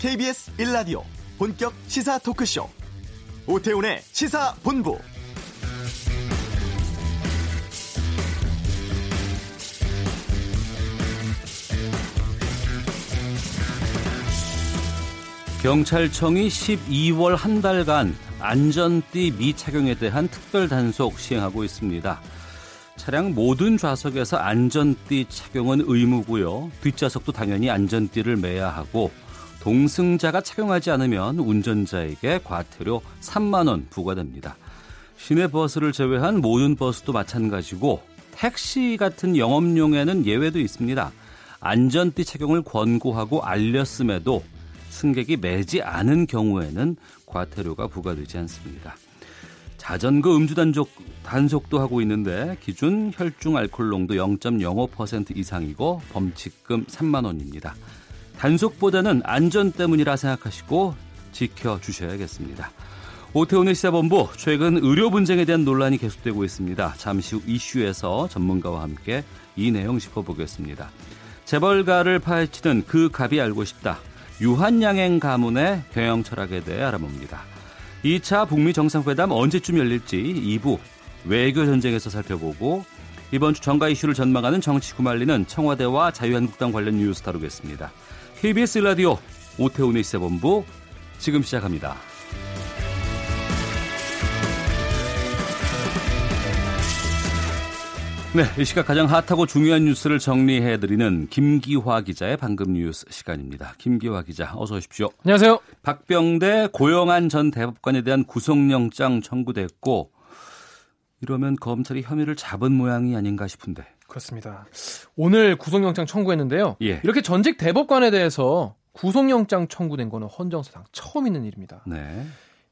KBS 1라디오 본격 시사 토크쇼 오태훈의 시사본부. 경찰청이 12월 한 달간 안전띠 미착용에 대한 특별 단속 시행하고 있습니다. 차량 모든 좌석에서 안전띠 착용은 의무고요. 뒷좌석도 당연히 안전띠를 매야 하고 동승자가 착용하지 않으면 운전자에게 과태료 3만 원 부과됩니다. 시내버스를 제외한 모든 버스도 마찬가지고 택시 같은 영업용에는 예외도 있습니다. 안전띠 착용을 권고하고 알렸음에도 승객이 매지 않은 경우에는 과태료가 부과되지 않습니다. 자전거 음주 단속도 하고 있는데 기준 혈중 알코올 농도 0.05% 이상이고 범칙금 3만 원입니다. 단속보다는 안전 때문이라 생각하시고 지켜주셔야겠습니다. 오태훈의 시사본부, 최근 의료 분쟁에 대한 논란이 계속되고 있습니다. 잠시 후 이슈에서 전문가와 함께 이 내용 짚어보겠습니다. 재벌가를 파헤치는 그 갑이 알고 싶다. 유한양행 가문의 경영 철학에 대해 알아봅니다. 2차 북미 정상회담 언제쯤 열릴지 2부 외교 전쟁에서 살펴보고, 이번 주 정가 이슈를 전망하는 정치 구말리는 청와대와 자유한국당 관련 뉴스 다루겠습니다. KBS 라디오 오태훈의 시사본부 지금 시작합니다. 네, 이 시각 가장 핫하고 중요한 뉴스를 정리해드리는 김기화 기자의 방금 뉴스 시간입니다. 김기화 기자, 어서 오십시오. 안녕하세요. 박병대, 고영한 전 대법관에 대한 구속영장 청구됐고, 이러면 검찰이 혐의를 잡은 모양이 아닌가 싶은데. 그렇습니다. 오늘 구속영장 청구했는데요. 예. 이렇게 전직 대법관에 대해서 구속영장 청구된 거는 헌정사상 처음 있는 일입니다. 네.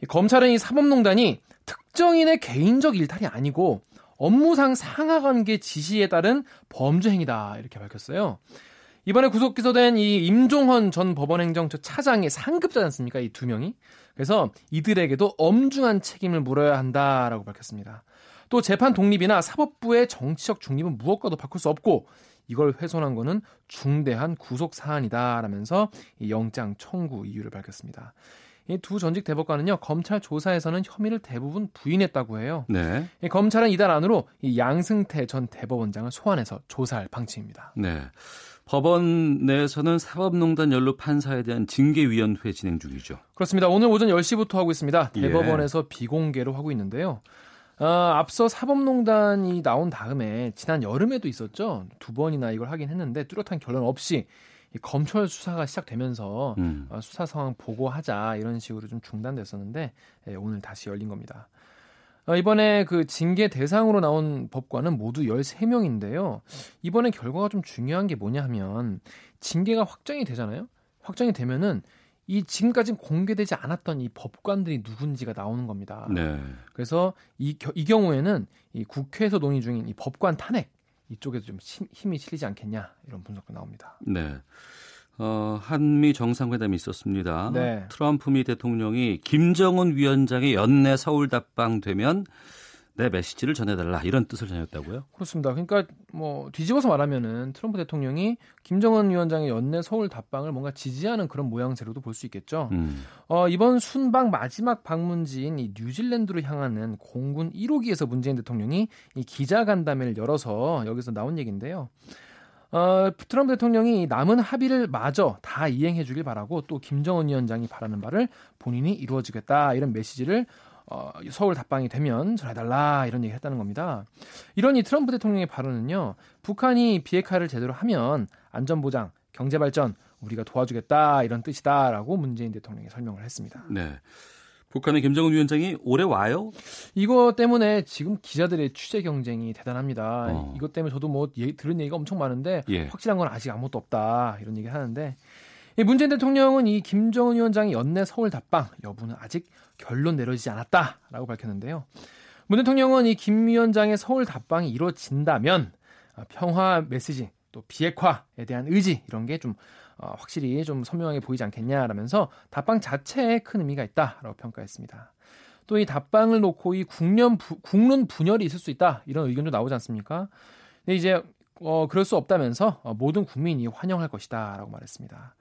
검찰은 이 사법농단이 특정인의 개인적 일탈이 아니고 업무상 상하관계 지시에 따른 범죄 행위다, 이렇게 밝혔어요. 이번에 구속 기소된 이 임종헌 전 법원행정처 차장의 상급자지 않습니까? 이 두 명이. 그래서 이들에게도 엄중한 책임을 물어야 한다라고 밝혔습니다. 또 재판 독립이나 사법부의 정치적 중립은 무엇과도 바꿀 수 없고 이걸 훼손한 거는 중대한 구속 사안이다라면서 이 영장 청구 이유를 밝혔습니다. 이 두 전직 대법관은요, 검찰 조사에서는 혐의를 대부분 부인했다고 해요. 네. 검찰은 이달 안으로 이 양승태 전 대법원장을 소환해서 조사할 방침입니다. 네. 법원 내에서는 사법농단 연루 판사에 대한 징계위원회 진행 중이죠. 그렇습니다. 오늘 오전 10시부터 하고 있습니다. 대법원에서 비공개로 하고 있는데요. 앞서 사법농단이 나온 다음에 지난 여름에도 있었죠. 두 번이나 이걸 하긴 했는데 뚜렷한 결론 없이 검찰 수사가 시작되면서 수사 상황 보고하자 이런 식으로 좀 중단됐었는데 오늘 다시 열린 겁니다. 이번에 그 징계 대상으로 나온 법관은 모두 13명인데요. 이번에 결과가 좀 중요한 게 뭐냐 하면, 징계가 확정이 되잖아요. 확정이 되면은 이 지금까지 공개되지 않았던 이 법관들이 누군지가 나오는 겁니다. 네. 그래서 이 경우에는 이 국회에서 논의 중인 이 법관 탄핵, 이쪽에도 좀 힘이 실리지 않겠냐, 이런 분석도 나옵니다. 네, 한미 정상회담이 있었습니다. 네. 트럼프 미 대통령이 김정은 위원장이 연내 서울 답방 되면 내 메시지를 전해달라, 이런 뜻을 전했다고요? 그렇습니다. 그러니까 뭐 뒤집어서 말하면은 트럼프 대통령이 김정은 위원장의 연내 서울 답방을 뭔가 지지하는 그런 모양새로도 볼 수 있겠죠. 이번 순방 마지막 방문지인 이 뉴질랜드로 향하는 공군 1호기에서 문재인 대통령이 이 기자간담회를 열어서 여기서 나온 얘기인데요. 트럼프 대통령이 남은 합의를 마저 다 이행해주길 바라고, 또 김정은 위원장이 바라는 바를 본인이 이루어지겠다, 이런 메시지를 서울 답방이 되면 전해달라, 이런 얘기를 했다는 겁니다. 이런 이 트럼프 대통령의 발언은요, 북한이 비핵화를 제대로 하면 안전보장, 경제발전 우리가 도와주겠다, 이런 뜻이다라고 문재인 대통령이 설명을 했습니다. 네, 북한의 김정은 위원장이 올해 와요? 이거 때문에 지금 기자들의 취재 경쟁이 대단합니다. 이것 때문에 저도 뭐 들은 얘기가 엄청 많은데 확실한 건 아직 아무것도 없다, 이런 얘기를 하는데, 문재인 대통령은 이 김정은 위원장의 연내 서울 답방 여부는 아직 결론 내려지지 않았다라고 밝혔는데요. 문 대통령은 이 김 위원장의 서울 답방이 이루어진다면 평화 메시지, 또 비핵화에 대한 의지, 이런 게 좀 확실히 좀 선명하게 보이지 않겠냐라면서 답방 자체에 큰 의미가 있다라고 평가했습니다. 또 이 답방을 놓고 이 국론 분열이 있을 수 있다, 이런 의견도 나오지 않습니까? 근데 이제 그럴 수 없다면서 모든 국민이 환영할 것이다라고 말했습니다.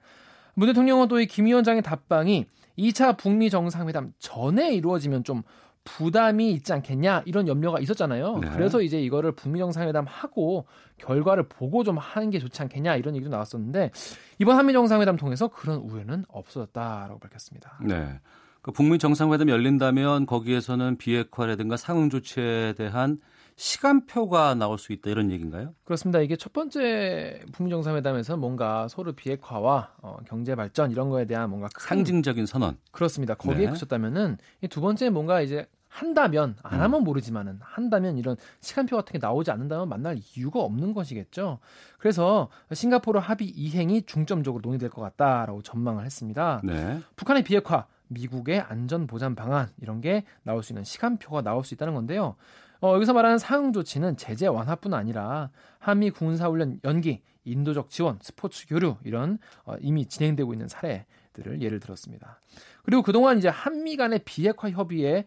문 대통령은 또 이 김 위원장의 답방이 2차 북미 정상회담 전에 이루어지면 좀 부담이 있지 않겠냐 이런 염려가 있었잖아요. 네. 그래서 이제 이거를 북미 정상회담 하고 결과를 보고 좀 하는 게 좋지 않겠냐 이런 얘기도 나왔었는데 이번 한미 정상회담 통해서 그런 우려는 없어졌다라고 밝혔습니다. 네, 그 북미 정상회담 열린다면 거기에서는 비핵화라든가 상응 조치에 대한 시간표가 나올 수 있다 이런 얘기인가요? 그렇습니다. 이게 첫 번째 북미 정상회담에서 뭔가 서로 비핵화와 경제 발전 이런 거에 대한 뭔가 큰 상징적인 선언. 그렇습니다. 거기에 그쳤다면은 이 두 번째 뭔가 이제 한다면 안 하면 모르지만은 한다면 이런 시간표 같은 게 나오지 않는다면 만날 이유가 없는 것이겠죠. 그래서 싱가포르 합의 이행이 중점적으로 논의될 것 같다라고 전망을 했습니다. 네. 북한의 비핵화, 미국의 안전보장 방안 이런 게 나올 수 있는 시간표가 나올 수 있다는 건데요. 여기서 말하는 상응 조치는 제재 완화뿐 아니라 한미 군사훈련 연기, 인도적 지원, 스포츠 교류 이런 이미 진행되고 있는 사례들을 예를 들었습니다. 그리고 그동안 이제 한미 간의 비핵화 협의에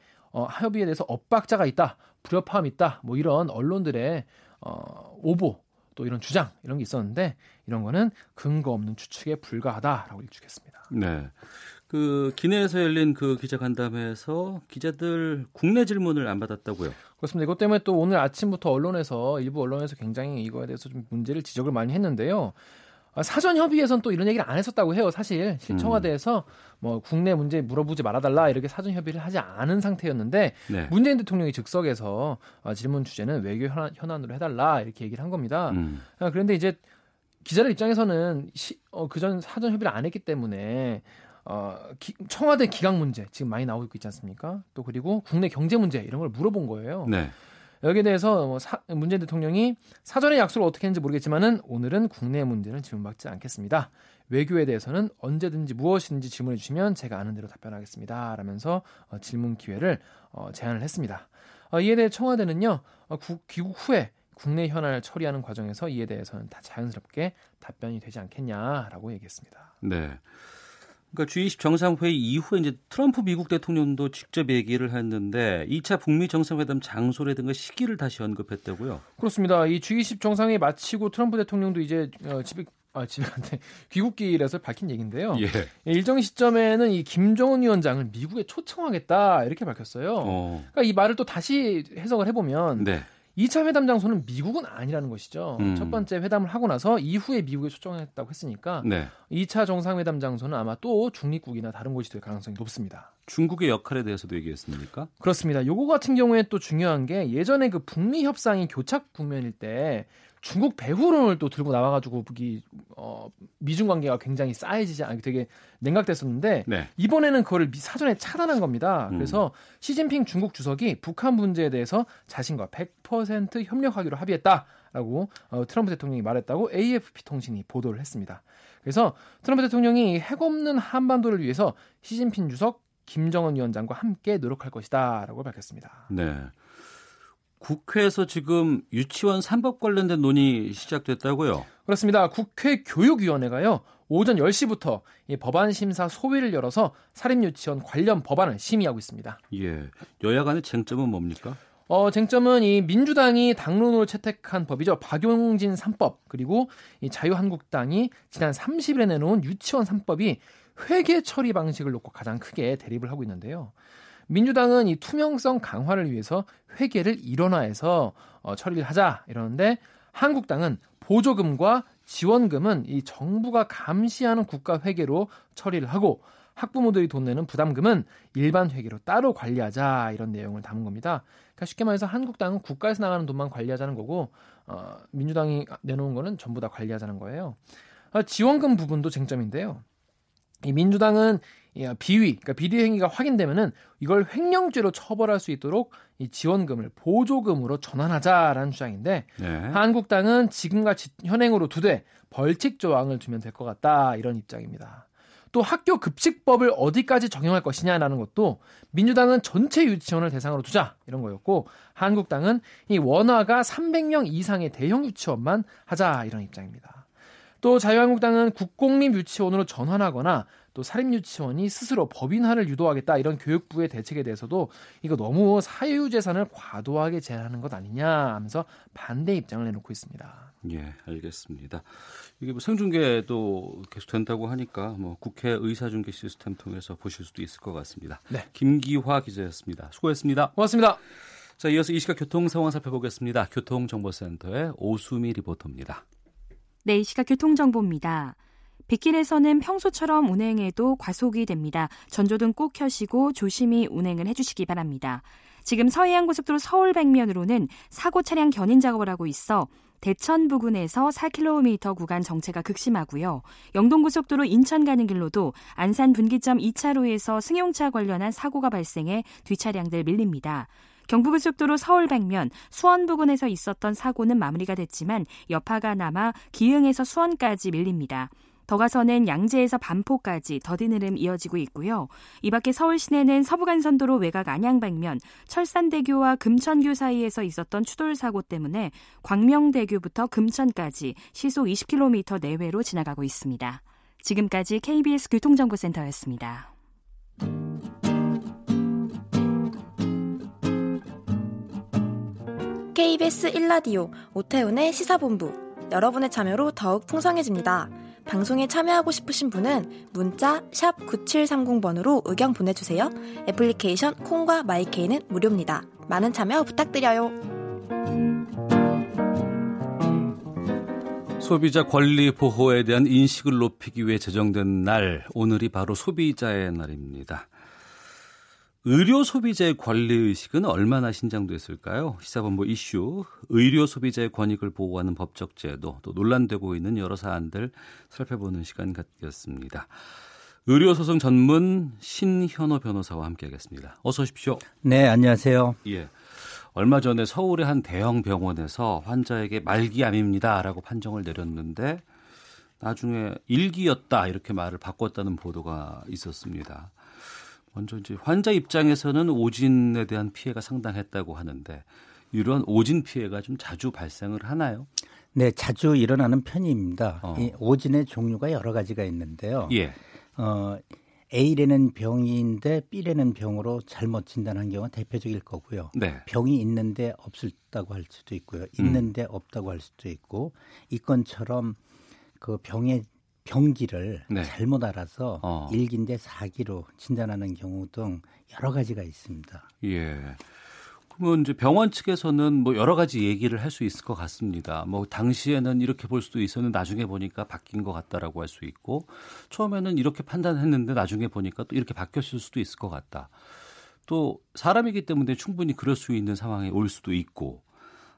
대해서 엇박자가 있다, 불협화음 있다, 뭐 이런 언론들의 오보 또 이런 주장 이런 게 있었는데 이런 거는 근거 없는 추측에 불과하다라고 일축했습니다. 네. 그 기내에서 열린 그 기자간담회에서 기자들 국내 질문을 안 받았다고요? 그렇습니다. 이것 때문에 또 오늘 아침부터 언론에서 일부 언론에서 굉장히 이거에 대해서 좀 문제를 지적을 많이 했는데요. 사전 협의에선 또 이런 얘기를 안 했었다고 해요. 사실 청와대에서 뭐 국내 문제 물어보지 말아달라 이렇게 사전 협의를 하지 않은 상태였는데 네. 문재인 대통령이 즉석에서 질문 주제는 외교 현안으로 해달라 이렇게 얘기를 한 겁니다. 그런데 이제 기자들 입장에서는 그전 사전 협의를 안 했기 때문에 청와대 기강 문제 지금 많이 나오고 있지 않습니까? 또 그리고 국내 경제 문제 이런 걸 물어본 거예요. 네. 여기에 대해서 문재인 대통령이 사전에 약속을 어떻게 했는지 모르겠지만은 오늘은 국내 문제는 질문받지 않겠습니다. 외교에 대해서는 언제든지 무엇이든지 질문해 주시면 제가 아는 대로 답변하겠습니다. 라면서 질문 기회를 제안을 했습니다. 이에 대해 청와대는요, 귀국 후에 국내 현안을 처리하는 과정에서 이에 대해서는 다 자연스럽게 답변이 되지 않겠냐라고 얘기했습니다. 네. 그러니까 G20 정상회의 이후에 이제 트럼프 미국 대통령도 직접 얘기를 했는데 2차 북미 정상회담 장소라든가 시기를 다시 언급했다고요? 그렇습니다. 이 G20 정상회의 마치고 트럼프 대통령도 이제 집에 귀국길에서 밝힌 얘기인데요. 예. 일정 시점에는 이 김정은 위원장을 미국에 초청하겠다 이렇게 밝혔어요. 그러니까 이 말을 또 다시 해석을 해보면. 네. 2차 회담 장소는 미국은 아니라는 것이죠. 첫 번째 회담을 하고 나서 이후에 미국에 초청했다고 했으니까 네. 2차 정상회담 장소는 아마 또 중립국이나 다른 곳이 될 가능성이 높습니다. 중국의 역할에 대해서도 얘기했습니까? 그렇습니다. 요거 같은 경우에 또 중요한 게 예전에 그 북미 협상이 교착 국면일 때 중국 배후론을 또 들고 나와가지고 미중 관계가 굉장히 쌓여지지 않게 되게 냉각됐었는데 네. 이번에는 그걸 사전에 차단한 겁니다. 그래서 시진핑 중국 주석이 북한 문제에 대해서 자신과 100% 협력하기로 합의했다라고 트럼프 대통령이 말했다고 AFP 통신이 보도를 했습니다. 그래서 트럼프 대통령이 핵 없는 한반도를 위해서 시진핑 주석, 김정은 위원장과 함께 노력할 것이다라고 밝혔습니다. 네. 국회에서 지금 유치원 산법 관련된 논의 시작됐다고요? 그렇습니다. 국회 교육위원회가요. 오전 10시부터 법안 심사 소위를 열어서 사립유치원 관련 법안을 심의하고 있습니다. 예. 여야 간의 쟁점은 뭡니까? 쟁점은 이 민주당이 당론으로 채택한 법이죠. 박용진 3법 그리고 이 자유한국당이 지난 30일에 내놓은 유치원 3법이 회계 처리 방식을 놓고 가장 크게 대립을 하고 있는데요. 민주당은 이 투명성 강화를 위해서 회계를 일원화해서 처리를 하자 이러는데 한국당은 보조금과 지원금은 이 정부가 감시하는 국가 회계로 처리를 하고 학부모들이 돈 내는 부담금은 일반 회계로 따로 관리하자 이런 내용을 담은 겁니다. 그러니까 쉽게 말해서 한국당은 국가에서 나가는 돈만 관리하자는 거고 민주당이 내놓은 거는 전부 다 관리하자는 거예요. 지원금 부분도 쟁점인데요. 이 민주당은 그러니까 비리 행위가 확인되면은 이걸 횡령죄로 처벌할 수 있도록 이 지원금을 보조금으로 전환하자라는 주장인데 네. 한국당은 지금같이 현행으로 2대 벌칙 조항을 두면 될 것 같다 이런 입장입니다. 또 학교 급식법을 어디까지 적용할 것이냐라는 것도 민주당은 전체 유치원을 대상으로 두자 이런 거였고 한국당은 이 원화가 300명 이상의 대형 유치원만 하자 이런 입장입니다. 또 자유한국당은 국공립 유치원으로 전환하거나 또 사립유치원이 스스로 법인화를 유도하겠다 이런 교육부의 대책에 대해서도 이거 너무 사유재산을 과도하게 제한하는 것 아니냐 하면서 반대 입장을 내놓고 있습니다. 예, 알겠습니다. 이게 뭐 생중계도 계속 된다고 하니까 뭐 국회 의사중계 시스템 통해서 보실 수도 있을 것 같습니다. 네. 김기화 기자였습니다. 수고했습니다. 고맙습니다. 자, 이어서 이 시각 교통 상황 살펴보겠습니다. 교통정보센터의 오수미 리포터입니다. 네, 이 시각 교통정보입니다. 빗길에서는 평소처럼 운행해도 과속이 됩니다. 전조등 꼭 켜시고 조심히 운행을 해주시기 바랍니다. 지금 서해안고속도로 서울 백면으로는 사고 차량 견인 작업을 하고 있어 대천 부근에서 4km 구간 정체가 극심하고요. 영동고속도로 인천 가는 길로도 안산 분기점 2차로에서 승용차 관련한 사고가 발생해 뒷차량들 밀립니다. 경부고속도로 서울 백면, 수원 부근에서 있었던 사고는 마무리가 됐지만 여파가 남아 기흥에서 수원까지 밀립니다. 더 가서는 양재에서 반포까지 더딘 흐름 이어지고 있고요. 이 밖에 서울 시내는 서부간선도로 외곽 안양 방면, 철산대교와 금천교 사이에서 있었던 추돌 사고 때문에 광명대교부터 금천까지 시속 20km 내외로 지나가고 있습니다. 지금까지 KBS 교통정보센터였습니다. KBS 1라디오 오태훈의 시사본부, 여러분의 참여로 더욱 풍성해집니다. 방송에 참여하고 싶으신 분은 문자 샵 9730번으로 의견 보내주세요. 애플리케이션 콩과 마이케이는 무료입니다. 많은 참여 부탁드려요. 소비자 권리 보호에 대한 인식을 높이기 위해 제정된 날, 오늘이 바로 소비자의 날입니다. 의료 소비자의 권리의식은 얼마나 신장됐을까요? 시사본부 이슈, 의료 소비자의 권익을 보호하는 법적 제도, 또 논란되고 있는 여러 사안들 살펴보는 시간 갖겠습니다. 의료소송 전문 신현호 변호사와 함께하겠습니다. 어서 오십시오. 네, 안녕하세요. 예, 얼마 전에 서울의 한 대형 병원에서 환자에게 말기암입니다라고 판정을 내렸는데 나중에 일기였다 이렇게 말을 바꿨다는 보도가 있었습니다. 먼저 이제 환자 입장에서는 오진에 대한 피해가 상당했다고 하는데 이런 오진 피해가 좀 자주 발생을 하나요? 네, 자주 일어나는 편입니다. 이 오진의 종류가 여러 가지가 있는데요. 예. A라는 병인데 B라는 병으로 잘못 진단한 경우가 대표적일 거고요. 네. 병이 있는데 없었다고 할 수도 있고요. 있는데 없다고 할 수도 있고, 이 건처럼 그 병의 병기를 네. 잘못 알아서 1기인데 4기로 진단하는 경우 등 여러 가지가 있습니다. 예. 그러면 이제 병원 측에서는 뭐 여러 가지 얘기를 할 수 있을 것 같습니다. 뭐 당시에는 이렇게 볼 수도 있었는데 나중에 보니까 바뀐 것 같다라고 할 수 있고, 처음에는 이렇게 판단했는데 나중에 보니까 또 이렇게 바뀌었을 수도 있을 것 같다. 또 사람이기 때문에 충분히 그럴 수 있는 상황에 올 수도 있고,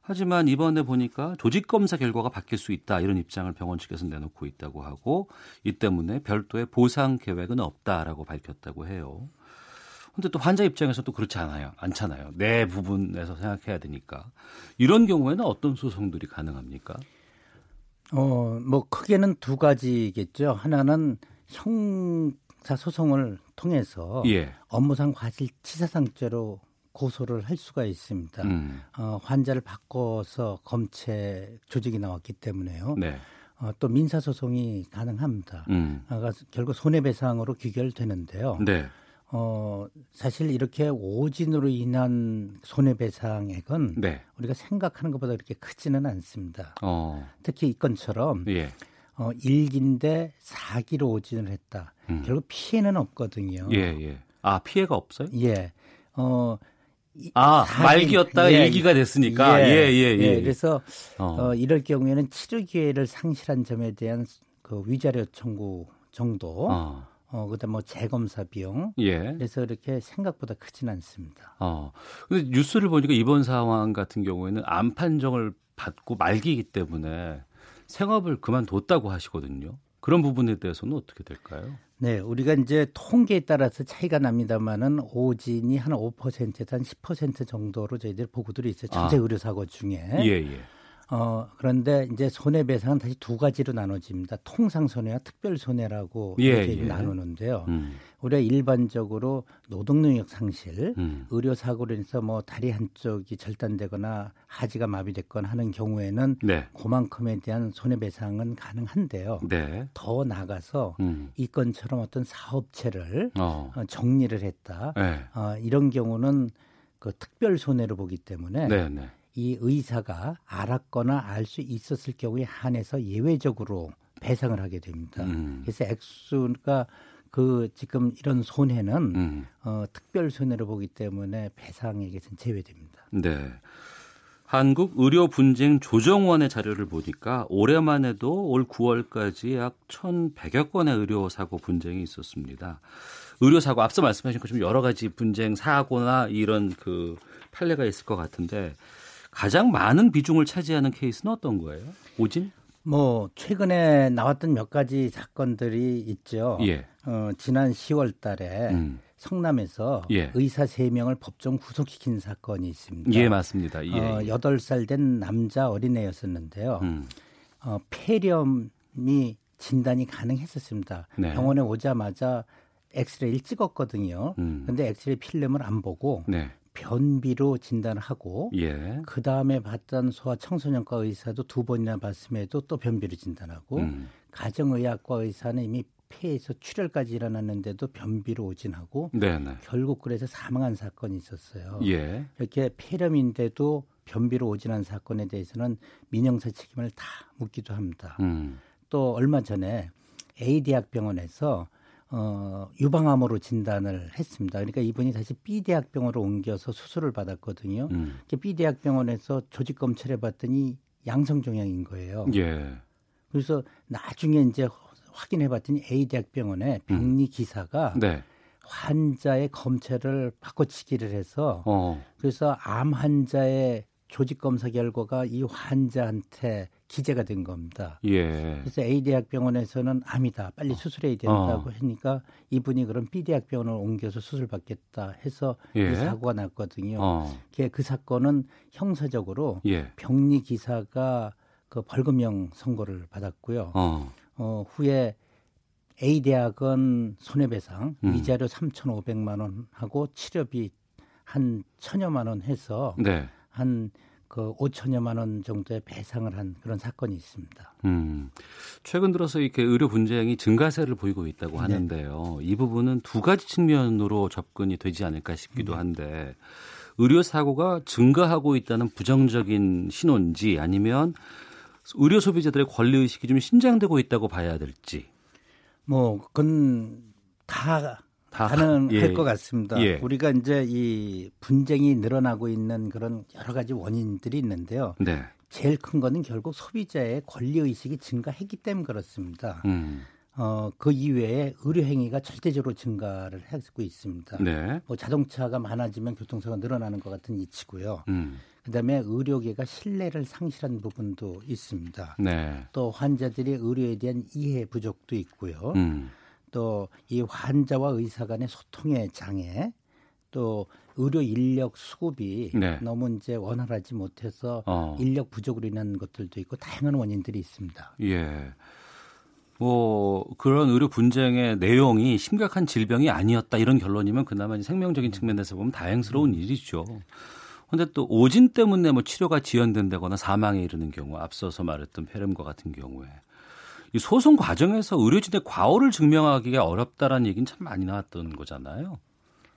하지만 이번에 보니까 조직검사 결과가 바뀔 수 있다 이런 입장을 병원 측에서 내놓고 있다고 하고, 이 때문에 별도의 보상 계획은 없다라고 밝혔다고 해요. 그런데 또 환자 입장에서도 그렇지 않잖아요. 내 부분에서 생각해야 되니까. 이런 경우에는 어떤 소송들이 가능합니까? 뭐 크게는 두 가지겠죠. 하나는 형사소송을 통해서 예. 업무상 과실치사상죄로 고소를 할 수가 있습니다. 환자를 바꿔서 검체 조직이 나왔기 때문에요. 네. 또 민사소송이 가능합니다. 결국 손해배상으로 귀결되는데요. 네. 사실 이렇게 오진으로 인한 손해배상액은 네. 우리가 생각하는 것보다 그렇게 크지는 않습니다. 특히 이 건처럼 예. 1기인데 4기로 오진을 했다. 결국 피해는 없거든요. 예. 아, 피해가 없어요? 예. 말기였다가 일기가 됐으니까. 예. 그래서 이럴 경우에는 치료 기회를 상실한 점에 대한 그 위자료 청구 정도, 그다음 뭐 재검사 비용. 예. 그래서 이렇게 생각보다 크진 않습니다. 근데 뉴스를 보니까 이번 상황 같은 경우에는 암 판정을 받고 말기이기 때문에 생업을 그만뒀다고 하시거든요. 그런 부분에 대해서는 어떻게 될까요? 네, 우리가 이제 통계에 따라서 차이가 납니다만은 오진이 한 5%에서 한 10% 정도로 저희들 보고들이 있어요. 전체 의료사고 중에. 예. 그런데 이제 손해배상은 다시 두 가지로 나눠집니다. 통상 손해와 특별 손해라고 이렇게 나누는데요. 우리가 일반적으로 노동능력 상실, 의료사고로 인해서 뭐 다리 한쪽이 절단되거나 하지가 마비됐거나 하는 경우에는 그만큼에 대한 손해배상은 가능한데요. 더 나가서 이 건처럼 어떤 사업체를 정리를 했다. 이런 경우는 그 특별 손해로 보기 때문에 이 의사가 알았거나 알 수 있었을 경우에 한해서 예외적으로 배상을 하게 됩니다. 그래서 액수가 그 지금 이런 손해는 특별 손해로 보기 때문에 배상액에서는 제외됩니다. 네. 한국 의료 분쟁 조정원의 자료를 보니까 올해만 해도 올 9월까지 약 1,100여 건의 의료 사고 분쟁이 있었습니다. 의료 사고 앞서 말씀하신 것처럼 여러 가지 분쟁 사고나 이런 그 판례가 있을 것 같은데 가장 많은 비중을 차지하는 케이스는 어떤 거예요? 오진? 뭐 최근에 나왔던 몇 가지 사건들이 있죠. 지난 10월 달에 성남에서 의사 3명을 법정 구속시킨 사건이 있습니다. 예, 맞습니다. 8살 된 남자 어린애였었는데요. 폐렴이 진단이 가능했었습니다. 병원에 오자마자 엑스레이를 찍었거든요. 그런데 엑스레이 필름을 안 보고 변비로 진단하고 그다음에 봤던 소아청소년과 의사도 두 번이나 봤음에도 또 변비로 진단하고 가정의학과 의사는 이미 폐에서 출혈까지 일어났는데도 변비로 오진하고 결국 그래서 사망한 사건이 있었어요. 이렇게 폐렴인데도 변비로 오진한 사건에 대해서는 민형사 책임을 다 묻기도 합니다. 또 얼마 전에 A 대학병원에서 유방암으로 진단을 했습니다. 그러니까 이분이 다시 B 대학병원으로 옮겨서 수술을 받았거든요. B 대학병원에서 조직 검출해 봤더니 양성 종양인 거예요. 그래서 나중에 이제 확인해 봤더니 A 대학병원의 병리 기사가 환자의 검체를 바꿔치기를 해서 그래서 암 환자의 조직 검사 결과가 이 환자한테 기재가 된 겁니다. 그래서 A 대학병원에서는 암이다, 빨리 수술해야 된다고 하니까 이분이 그럼 B 대학병원을 옮겨서 수술받겠다 해서 이 사고가 났거든요. 그 사건은 형사적으로 병리 기사가 그 벌금형 선고를 받았고요. 후에 A 대학은 손해배상 위자료 3,500만 원 하고 치료비 한 1,000여만 원 해서 한 그 5천여만 원 정도의 배상을 한 그런 사건이 있습니다. 최근 들어서 이렇게 의료 분쟁이 증가세를 보이고 있다고 하는데요. 이 부분은 두 가지 측면으로 접근이 되지 않을까 싶기도 한데 의료 사고가 증가하고 있다는 부정적인 신호인지 아니면 의료 소비자들의 권리 의식이 좀 신장되고 있다고 봐야 될지. 뭐 그건 다 가능할 것 같습니다. 우리가 이제 이 분쟁이 늘어나고 있는 그런 여러 가지 원인들이 있는데요. 제일 큰 거는 결국 소비자의 권리의식이 증가했기 때문에 그렇습니다. 그 이외에 의료행위가 절대적으로 증가를 하고 있습니다. 뭐 자동차가 많아지면 교통사고가 늘어나는 것 같은 이치고요. 그다음에 의료계가 신뢰를 상실한 부분도 있습니다. 또 환자들의 의료에 대한 이해 부족도 있고요. 또 이 환자와 의사 간의 소통의 장애, 또 의료 인력 수급이 너무 이제 원활하지 못해서 인력 부족으로 인한 것들도 있고 다양한 원인들이 있습니다. 뭐 그런 의료 분쟁의 내용이 심각한 질병이 아니었다 이런 결론이면 그나마 생명적인 측면에서 보면 다행스러운 일이죠. 그런데 또 오진 때문에 뭐 치료가 지연된다거나 사망에 이르는 경우, 앞서서 말했던 폐렴과 같은 경우에 이 소송 과정에서 의료진의 과오를 증명하기가 어렵다라는 얘기는 참 많이 나왔던 거잖아요.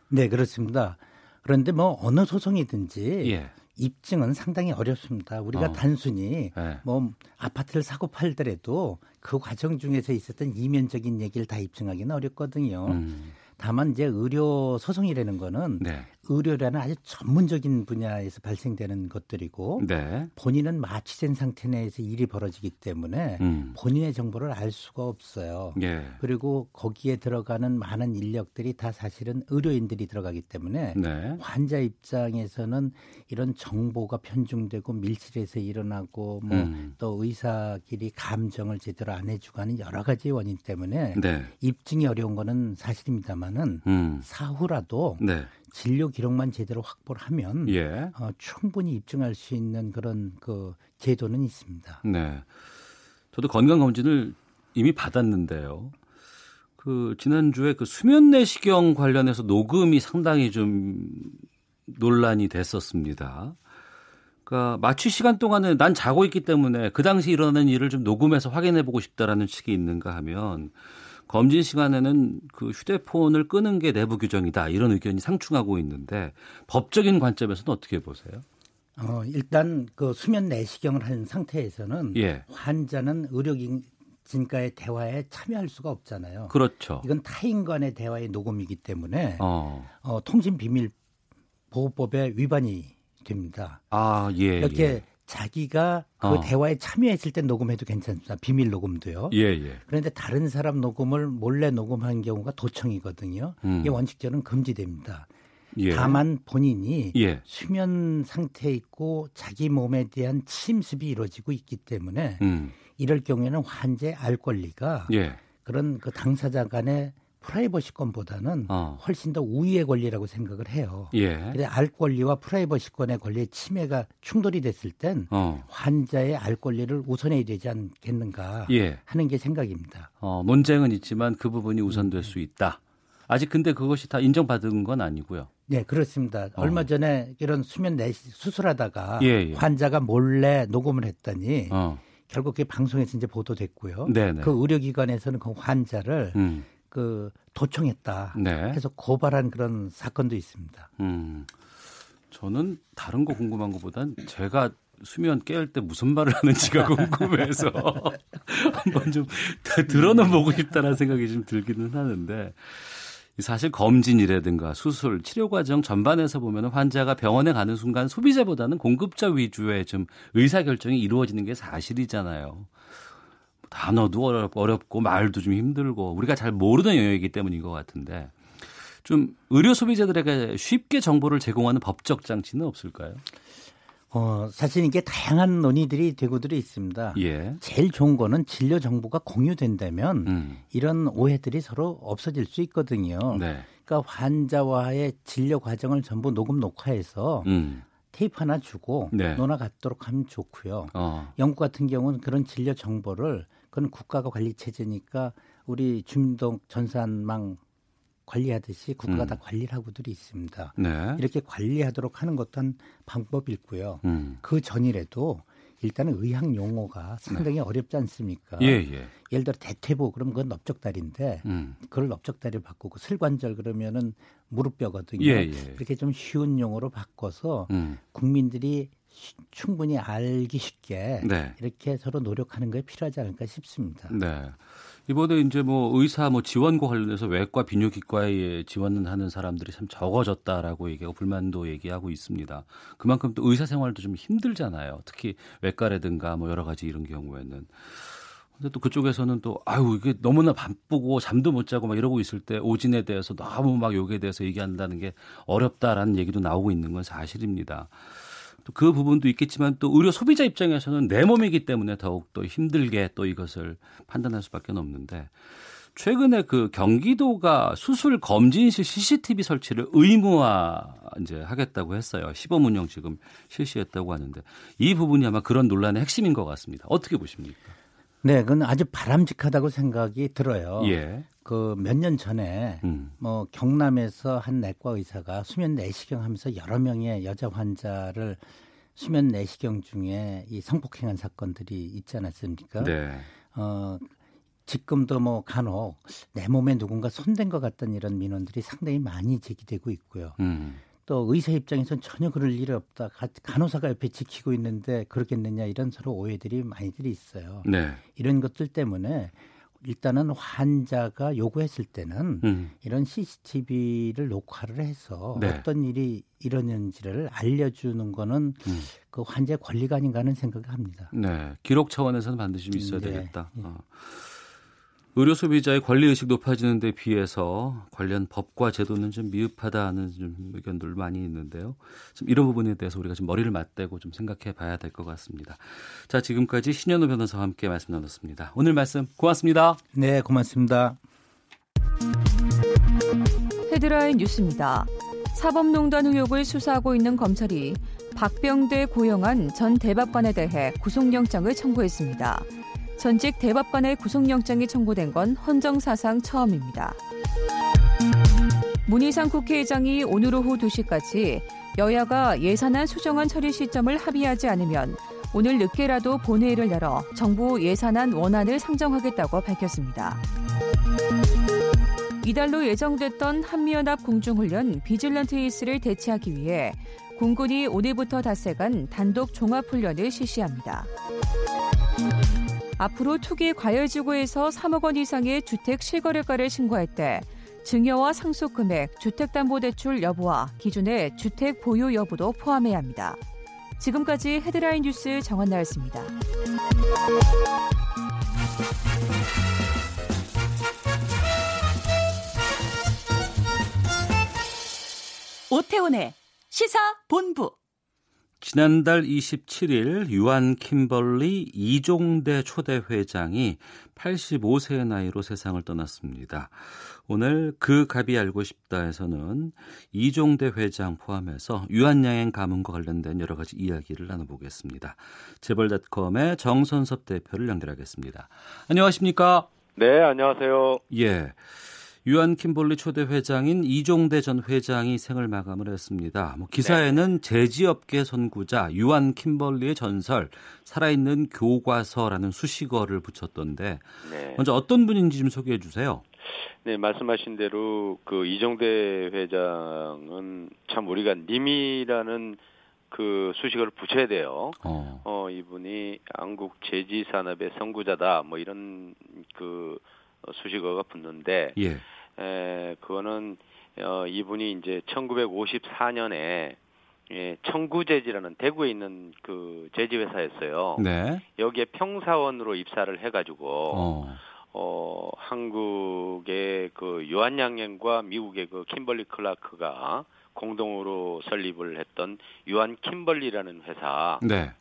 네, 그렇습니다. 그런데 뭐 어느 소송이든지 입증은 상당히 어렵습니다. 우리가 단순히 뭐 아파트를 사고 팔더라도 그 과정 중에서 있었던 이면적인 얘기를 다 입증하기는 어렵거든요. 다만 이제 의료 소송이라는 거는 의료라는 아주 전문적인 분야에서 발생되는 것들이고 본인은 마취된 상태 내에서 일이 벌어지기 때문에 본인의 정보를 알 수가 없어요. 그리고 거기에 들어가는 많은 인력들이 다 사실은 의료인들이 들어가기 때문에 환자 입장에서는 이런 정보가 편중되고 밀실에서 일어나고 뭐 또 의사끼리 감정을 제대로 안 해주고 하는 여러 가지 원인 때문에 입증이 어려운 거는 사실입니다만 사후라도 진료 기록만 제대로 확보를 하면 예. 충분히 입증할 수 있는 그런 그 제도는 있습니다. 네, 저도 건강 검진을 이미 받았는데요. 그 지난주에 그 수면 내시경 관련해서 녹음이 상당히 좀 논란이 됐었습니다. 그러니까 마취 시간 동안에 난 자고 있기 때문에 그 당시 일어나는 일을 좀 녹음해서 확인해보고 싶다라는 측이 있는가 하면 검진 시간에는 그 휴대폰을 끄는 게 내부 규정이다 이런 의견이 상충하고 있는데 법적인 관점에서는 어떻게 보세요? 일단 그 수면 내시경을 한 상태에서는 예. 환자는 의료진과의 대화에 참여할 수가 없잖아요. 그렇죠. 이건 타인 간의 대화의 녹음이기 때문에 통신 비밀 보호법의 위반이 됩니다. 아, 예. 이렇게 예. 자기가 그 대화에 참여했을 때 녹음해도 괜찮습니다. 비밀 녹음도요. 예, 예. 그런데 다른 사람 녹음을 몰래 녹음한 경우가 도청이거든요. 이게 원칙적으로는 금지됩니다. 예. 다만 본인이 예. 수면 상태에 있고 자기 몸에 대한 침습이 이루어지고 있기 때문에 이럴 경우에는 환자의 알 권리가 예. 그런 그 당사자 간의 프라이버시권보다는 훨씬 더 우위의 권리라고 생각을 해요. 예. 그래서 알 권리와 프라이버시권의 권리의 침해가 충돌이 됐을 땐 환자의 알 권리를 우선해야 되지 않겠는가 예. 하는 게 생각입니다. 논쟁은 있지만 그 부분이 우선될 수 있다. 아직 근데 그것이 다 인정받은 건 아니고요. 네, 그렇습니다. 얼마 전에 이런 수면 내시 수술하다가 예예. 환자가 몰래 녹음을 했더니 결국 그게 방송에서 이제 보도됐고요. 네네. 그 의료기관에서는 그 환자를 그 도청했다 네. 해서 고발한 그런 사건도 있습니다. 저는 다른 거 궁금한 것보단 제가 수면 깨울 때 무슨 말을 하는지가 궁금해서 한번 좀 들어는 보고 싶다는 생각이 좀 들기는 하는데 사실 검진이라든가 수술, 치료 과정 전반에서 보면 환자가 병원에 가는 순간 소비자보다는 공급자 위주의 좀 의사결정이 이루어지는 게 사실이잖아요. 단어도 어렵고 말도 좀 힘들고 우리가 잘 모르는 영역이기 때문인 것 같은데 좀 의료 소비자들에게 쉽게 정보를 제공하는 법적 장치는 없을까요? 사실 이게 다양한 논의들이 되고들이 있습니다. 예. 제일 좋은 거는 진료 정보가 공유된다면 이런 오해들이 서로 없어질 수 있거든요. 네. 그러니까 환자와의 진료 과정을 전부 녹음 녹화해서 테이프 하나 주고 네. 논화 갖도록 하면 좋고요. 영국 같은 경우는 그런 진료 정보를 그건 국가가 관리 체제니까 우리 주민등 전산망 관리하듯이 국가가 다 관리를 하고들이 있습니다. 네. 이렇게 관리하도록 하는 것도 한 방법이고요. 그 전이라도 일단은 의학 용어가 상당히 네. 어렵지 않습니까? 예. 예를 들어 대퇴부 그러면 그건 넓적다리인데 그걸 넓적다리로 바꾸고 슬관절 그러면은 무릎뼈거든요. 이렇게 좀 쉬운 용어로 바꿔서 국민들이 충분히 알기 쉽게 네. 이렇게 서로 노력하는 게 필요하지 않을까 싶습니다. 네. 이번에 이제 뭐 의사 뭐 지원과 관련해서 외과 비뇨기과에 지원을 하는 사람들이 참 적어졌다라고 얘기하고 불만도 얘기하고 있습니다. 그만큼 또 의사 생활도 좀 힘들잖아요. 특히 외과라든가 뭐 여러 가지 이런 경우에는. 근데 또 그쪽에서는 또 아유 이게 너무나 바쁘고 잠도 못 자고 막 이러고 있을 때 오진에 대해서 너무 막 여기에 대해서 얘기한다는 게 어렵다라는 얘기도 나오고 있는 건 사실입니다. 또 그 부분도 있겠지만 또 의료 소비자 입장에서는 내 몸이기 때문에 더욱 또 힘들게 또 이것을 판단할 수밖에 없는데 최근에 그 경기도가 수술 검진실 CCTV 설치를 의무화 이제 하겠다고 했어요. 시범 운영 지금 실시했다고 하는데 이 부분이 아마 그런 논란의 핵심인 것 같습니다. 어떻게 보십니까? 네, 그건 아주 바람직하다고 생각이 들어요. 예. 그 몇 년 전에 뭐 경남에서 한 내과 의사가 수면 내시경하면서 여러 명의 여자 환자를 수면 내시경 중에 이 성폭행한 사건들이 있지 않았습니까? 네. 지금도 뭐 간혹 내 몸에 누군가 손댄 것 같다는 이런 민원들이 상당히 많이 제기되고 있고요. 또 의사 입장에서는 전혀 그럴 일이 없다. 간호사가 옆에 지키고 있는데 그렇겠느냐 이런 서로 오해들이 많이들 있어요. 네. 이런 것들 때문에 일단은 환자가 요구했을 때는 이런 CCTV를 녹화를 해서 네. 어떤 일이 일어났는지를 알려주는 거는 그 환자의 권리가 아닌가 하는 생각을 합니다. 네, 기록 차원에서는 반드시 있어야 네. 되겠다. 네. 의료 소비자의 권리의식 높아지는 데 비해서 관련 법과 제도는 좀 미흡하다는 좀 의견들 많이 있는데요. 좀 이런 부분에 대해서 우리가 좀 머리를 맞대고 좀 생각해 봐야 될 것 같습니다. 자, 지금까지 신현호 변호사와 함께 말씀 나눴습니다. 오늘 말씀 고맙습니다. 네, 고맙습니다. 헤드라인 뉴스입니다. 사법농단 의혹을 수사하고 있는 검찰이 박병대, 고영한 전 대법관에 대해 구속영장을 청구했습니다. 전직 대법관의 구속영장이 청구된 건 헌정사상 처음입니다. 문희상 국회의장이 오늘 오후 2시까지 여야가 예산안 수정안 처리 시점을 합의하지 않으면 오늘 늦게라도 본회의를 열어 정부 예산안 원안을 상정하겠다고 밝혔습니다. 이달로 예정됐던 한미연합 공중훈련 비질런트이스를 대체하기 위해 공군이 오늘부터 닷새간 단독 종합훈련을 실시합니다. 앞으로 투기 과열지구에서 3억 원 이상의 주택 실거래가를 신고할 때 증여와 상속금액, 주택담보대출 여부와 기준의 주택 보유 여부도 포함해야 합니다. 지금까지 헤드라인 뉴스 정한나였습니다. 오태훈의 시사본부. 지난달 27일 유한킴벌리 이종대 초대 회장이 85세의 나이로 세상을 떠났습니다. 오늘 그 갑이 알고 싶다에서는 이종대 회장 포함해서 유한양행 가문과 관련된 여러 가지 이야기를 나눠보겠습니다. 재벌닷컴의 정선섭 대표를 연결하겠습니다. 안녕하십니까? 네, 안녕하세요. 예. 유한킴벌리 초대 회장인 이종대 전 회장이 생을 마감을 했습니다. 기사에는 제지업계 선구자 유한킴벌리의 전설, 살아있는 교과서라는 수식어를 붙였던데 먼저 어떤 분인지 좀 소개해 주세요. 네, 말씀하신 대로 그 이종대 회장은 참 우리가 님이라는 그 수식어를 붙여야 돼요. 이분이 한국 제지 산업의 선구자다, 뭐 이런 그 수식어가 붙는데, 예. 그거는 이분이 이제 1954년에 청구제지라는 대구에 있는 그 제지 회사였어요. 네. 여기에 평사원으로 입사를 해가지고 한국의 그 유한양행과 미국의 그 킴벌리 클라크가 공동으로 설립을 했던 유한킴벌리라는 회사. 네.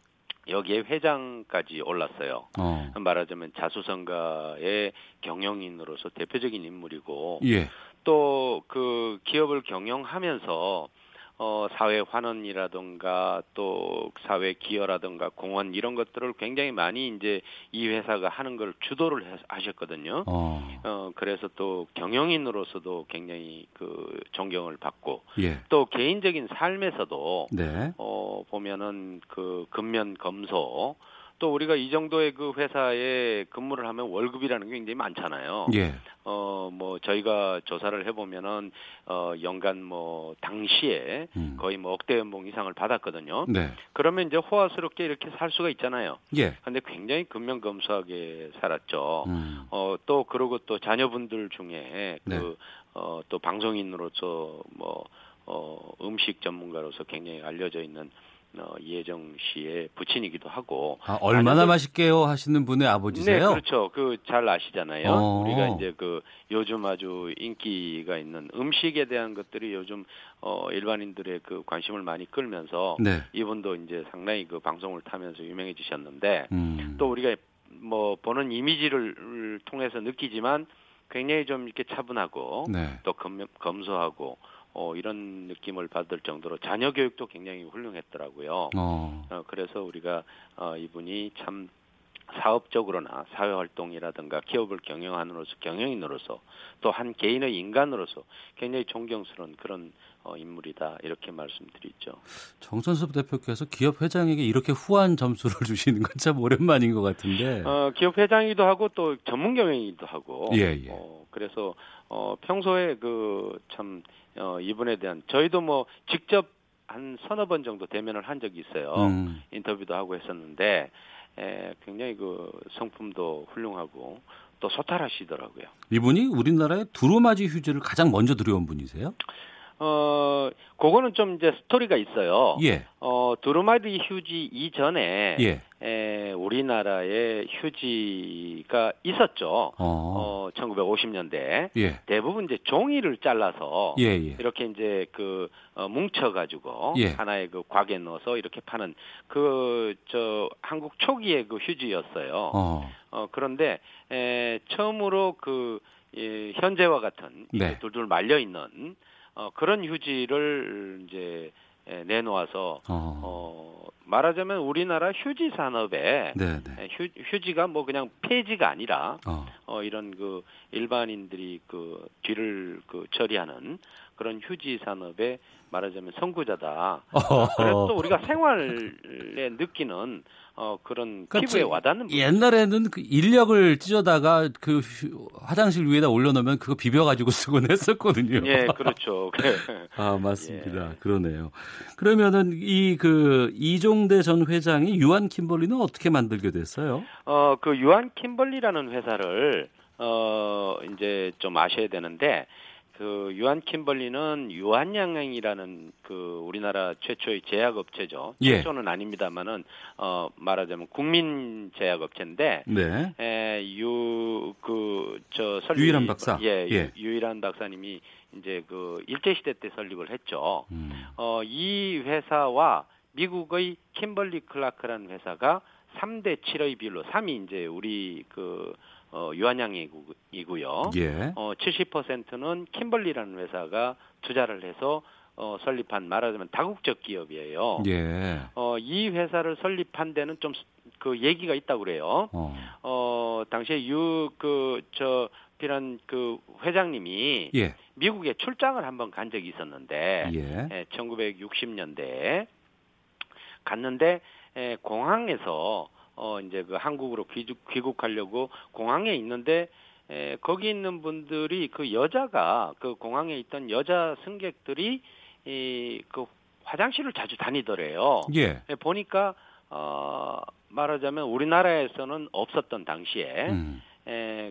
여기에 회장까지 올랐어요. 말하자면 자수성가의 경영인으로서 대표적인 인물이고, 예. 또 그 기업을 경영하면서 사회 환원이라든가 또 사회 기여라든가 공헌 이런 것들을 굉장히 많이 이제 이 회사가 하는 걸 주도를 하셨거든요. 그래서 또 경영인으로서도 굉장히 그 존경을 받고, 예. 또 개인적인 삶에서도 네. 보면은 그 근면 검소, 또 우리가 이 정도의 그 회사에 근무를 하면 월급이라는 게 굉장히 많잖아요. 예. 뭐 저희가 조사를 해보면은 연간 뭐 당시에 거의 뭐 억대 연봉 이상을 받았거든요. 네. 그러면 이제 호화스럽게 이렇게 살 수가 있잖아요. 예. 근데 굉장히 근면검소하게 살았죠. 또 그러고 또 자녀분들 중에 그 또 방송인으로서 뭐 음식 전문가로서 굉장히 알려져 있는 이혜정 씨의 부친이기도 하고. 아, 얼마나 아니, 맛있게요 하시는 분의 아버지세요? 네, 그렇죠. 그 잘 아시잖아요. 우리가 이제 그 요즘 아주 인기가 있는 음식에 대한 것들이 요즘 일반인들의 그 관심을 많이 끌면서 네. 이분도 이제 상당히 그 방송을 타면서 유명해지셨는데 또 우리가 뭐 보는 이미지를 통해서 느끼지만 굉장히 좀 이렇게 차분하고 네. 또 검소하고 이런 느낌을 받을 정도로 자녀 교육도 굉장히 훌륭했더라고요. 그래서 우리가 이분이 참 사업적으로나 사회활동이라든가 기업을 경영하는으로서 경영인으로서 또 한 개인의 인간으로서 굉장히 존경스러운 그런 인물이다, 이렇게 말씀드리죠. 정선섭 대표께서 기업 회장에게 이렇게 후한 점수를 주시는 건 참 오랜만인 것 같은데. 기업 회장이기도 하고 또 전문 경영이기도 하고. 예. 그래서 평소에 그 참 이분에 대한 저희도 뭐 직접 한 서너 번 정도 대면을 한 적이 있어요. 인터뷰도 하고 했었는데 굉장히 그 성품도 훌륭하고 또 소탈하시더라고요. 이분이 우리나라에 두루마지 휴지를 가장 먼저 들여온 분이세요? 그거는 좀 이제 스토리가 있어요. 예. 두루마지 휴지 이전에 예. 우리나라에 휴지가 있었죠. 1950년대 예. 대부분 이제 종이를 잘라서 예예. 이렇게 이제 그 뭉쳐가지고 예. 하나의 그 곽에 넣어서 이렇게 파는 그 저 한국 초기의 그 휴지였어요. 그런데 처음으로 그 현재와 같은 네. 이제 둘둘 말려 있는 그런 휴지를 이제 내놓아서 말하자면 우리나라 휴지 산업에 휴지가 뭐 그냥 폐지가 아니라 이런 그 일반인들이 그 뒤를 그 처리하는 그런 휴지 산업에 말하자면 선구자다. 그래서 또 우리가 생활에 느끼는 그런 그러니까 피부에 와닿는 부분. 옛날에는 그 인력을 찢어다가 그 화장실 위에다 올려놓으면 그거 비벼가지고 쓰곤 했었거든요. 예, 그렇죠. 아, 맞습니다. 예. 그러네요. 그러면은 이 그 이종대 전 회장이 유한킴벌리는 어떻게 만들게 됐어요? 그 유한킴벌리라는 회사를 이제 좀 아셔야 되는데. 그 유한킴벌리는 유한양행이라는 그 우리나라 최초의 제약업체죠. 최초는 아닙니다만은 말하자면 국민 제약업체인데, 유일한 박사, 유일한 박사님이 이제 그 일제 시대 때 설립을 했죠. 이 회사와 미국의 킴벌리 클라크라는 회사가 3대 7의 비율로 3이 이제 우리 그 유한양행이고요. 70%는 킴벌리라는 회사가 투자를 해서 설립한 말하자면 다국적 기업이에요. 이 회사를 설립한 데는 좀 그 얘기가 있다고 그래요. 당시에 피란 그 회장님이 미국에 출장을 한번 간 적이 있었는데 1960년대에 갔는데 공항에서 이제 그 한국으로 귀국하려고 공항에 있는데, 거기 있는 분들이 그 공항에 있던 여자 승객들이 그 화장실을 자주 다니더래요. 보니까, 말하자면 우리나라에서는 없었던 당시에,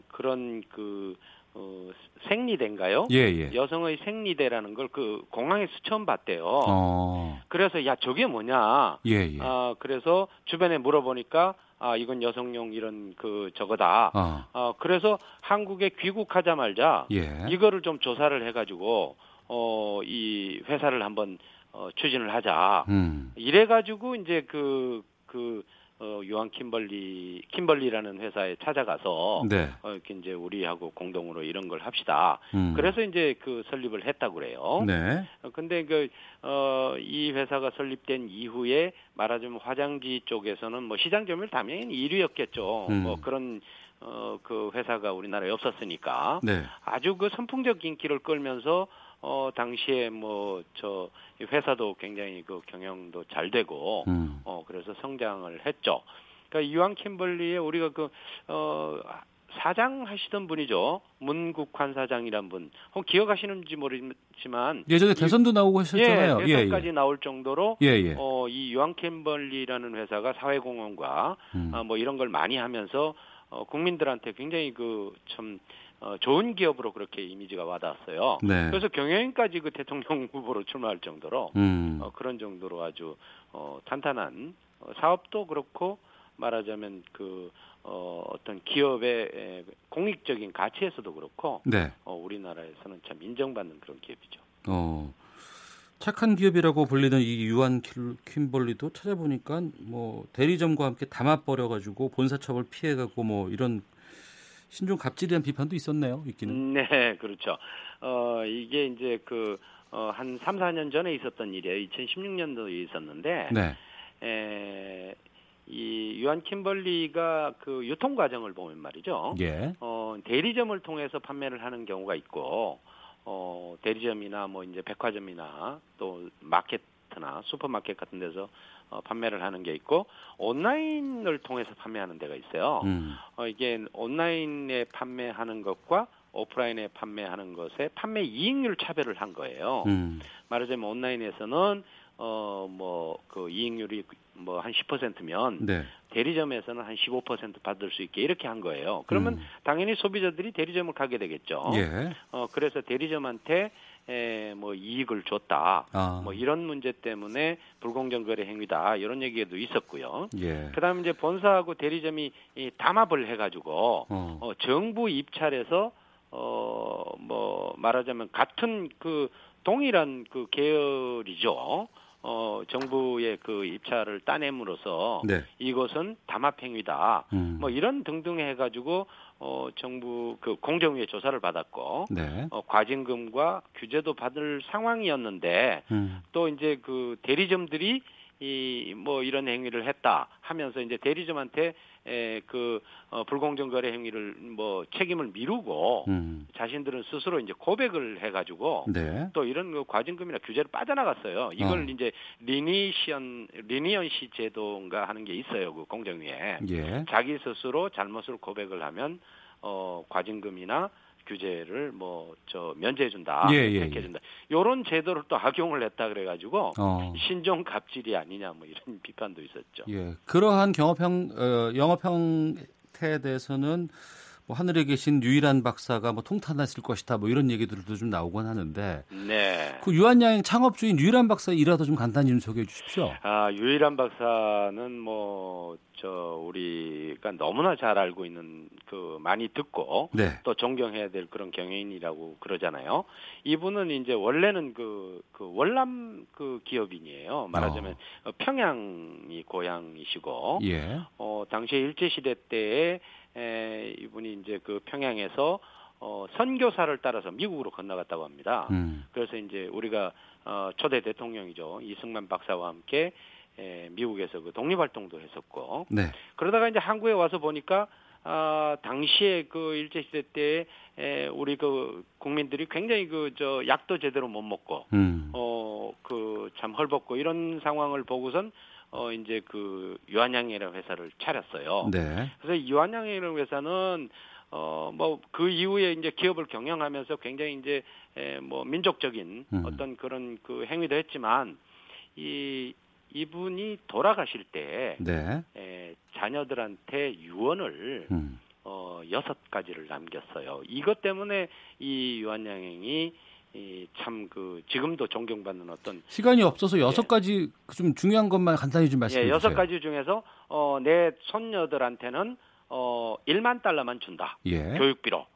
그런 생리대인가요? 여성의 생리대라는 걸 그 공항에서 처음 봤대요. 그래서 야 저게 뭐냐? 그래서 주변에 물어보니까 이건 여성용 이런 그 저거다. 그래서 한국에 귀국하자마자 이거를 좀 조사를 해가지고 이 회사를 한번 추진을 하자. 이래가지고 이제 유한 킴벌리라는 회사에 찾아가서 이렇게 이제 우리하고 공동으로 이런 걸 합시다. 그래서 이제 그 설립을 했다고 그래요. 근데 이 회사가 설립된 이후에 말하자면 화장지 쪽에서는 뭐 시장 점유율 당연히 1위였겠죠. 뭐 그런 그 회사가 우리나라에 없었으니까 아주 그 선풍적 인기를 끌면서 당시에 뭐 회사도 굉장히 그 경영도 잘 되고 그래서 성장을 했죠. 그러니까 유한킴벌리에 우리가 사장 하시던 분이죠. 문국환 사장이란 분. 기억하시는지 모르지만 예전에 대선도 나오고 하셨잖아요. 대선까지 나올 정도로 이 유한킴벌리라는 회사가 사회공헌과 뭐 이런 걸 많이 하면서 국민들한테 굉장히 참 좋은 기업으로 그렇게 이미지가 와닿았어요. 그래서 경영인까지 그 대통령 후보로 출마할 정도로 그런 정도로 아주 탄탄한 사업도 그렇고 말하자면 어떤 기업의 공익적인 가치에서도 그렇고 우리나라에서는 참 인정받는 그런 기업이죠. 착한 기업이라고 불리는 이 유한킴벌리도 찾아보니까 뭐 대리점과 함께 담아버려가지고 본사처벌 피해가고 뭐 이런 신종 갑질이라는 비판도 있었네요, 있기는. 네, 그렇죠. 이게 이제 한 3, 4년 전에 있었던 일이에요. 2016년도에 있었는데, 이 유한킴벌리가 그 유통 과정을 보면 말이죠. 대리점을 통해서 판매를 하는 경우가 있고, 대리점이나 뭐 이제 백화점이나 또 마켓이나 슈퍼마켓 같은 데서 판매를 하는 게 있고 온라인을 통해서 판매하는 데가 있어요. 이게 온라인에 판매하는 것과 오프라인에 판매하는 것의 판매 이익률 차별을 한 거예요. 말하자면 온라인에서는 뭐 그 이익률이 뭐 한 10%면 대리점에서는 한 15% 받을 수 있게 이렇게 한 거예요. 그러면 당연히 소비자들이 대리점을 가게 되겠죠. 그래서 대리점한테 뭐 이익을 줬다. 뭐 이런 문제 때문에 불공정 거래 행위다. 이런 얘기도 있었고요. 그다음에 이제 본사하고 대리점이 담합을 해가지고 정부 입찰에서 뭐 말하자면 같은 동일한 계열이죠. 정부의 그 입찰을 따냄으로써 네. 이것은 담합행위다. 뭐 이런 등등 해가지고 정부 그 공정위의 조사를 받았고 네. 과징금과 규제도 받을 상황이었는데 또 이제 그 대리점들이 이 뭐 이런 행위를 했다 하면서 이제 대리점한테 그 불공정 거래 행위를 뭐 책임을 미루고 자신들은 스스로 이제 고백을 해가지고 네. 또 이런 그 과징금이나 규제를 빠져나갔어요. 이걸 이제 리니언시 제도인가 하는 게 있어요. 그 공정위에 예. 자기 스스로 잘못을 고백을 하면 과징금이나 규제를 뭐 저 면제해준다, 해준다 이런 제도를 또 악용을 했다 그래가지고 신종 갑질이 아니냐 뭐 이런 비판도 있었죠. 예, 그러한 영업 형태에 대해서는 뭐 하늘에 계신 유일한 박사가 뭐 통탄했을 것이다 뭐 이런 얘기들도 좀 나오곤 하는데. 네. 그 유한양행 창업주인 유일한 박사의 일화도 좀 간단히 좀 소개해 주십시오. 아, 유일한 박사는 뭐 우리가 너무나 잘 알고 있는 그 많이 듣고 네. 또 존경해야 될 그런 경영인이라고 그러잖아요. 이분은 이제 원래는 그 월남 그 기업인이에요. 말하자면 평양이 고향이시고 예. 당시에 일제 시대 때에 이분이 이제 그 평양에서 선교사를 따라서 미국으로 건너갔다고 합니다. 그래서 이제 우리가 초대 대통령이죠. 이승만 박사와 함께 미국에서 그 독립 활동도 했었고 네. 그러다가 이제 한국에 와서 보니까 당시에 그 일제 시대 때에 우리 그 국민들이 굉장히 그 저 약도 제대로 못 먹고 그 참 헐벗고 이런 상황을 보고선 이제 그 유한양행이라는 회사를 차렸어요. 네. 그래서 유한양행이라는 회사는 뭐 그 이후에 이제 기업을 경영하면서 굉장히 이제 뭐 민족적인 어떤 그런 그 행위도 했지만 이분이 돌아가실 때 네. 자녀들한테 유언을 6가지를 남겼어요. 이것 때문에 이 유한양행이 참 그 지금도 존경받는 어떤 시간이 없어서 6가지 좀 중요한 것만 간단히 좀 말씀해 주세요. 6가지 중에서 내 손녀들한테는 $10,000만 준다. 예. 교육비로.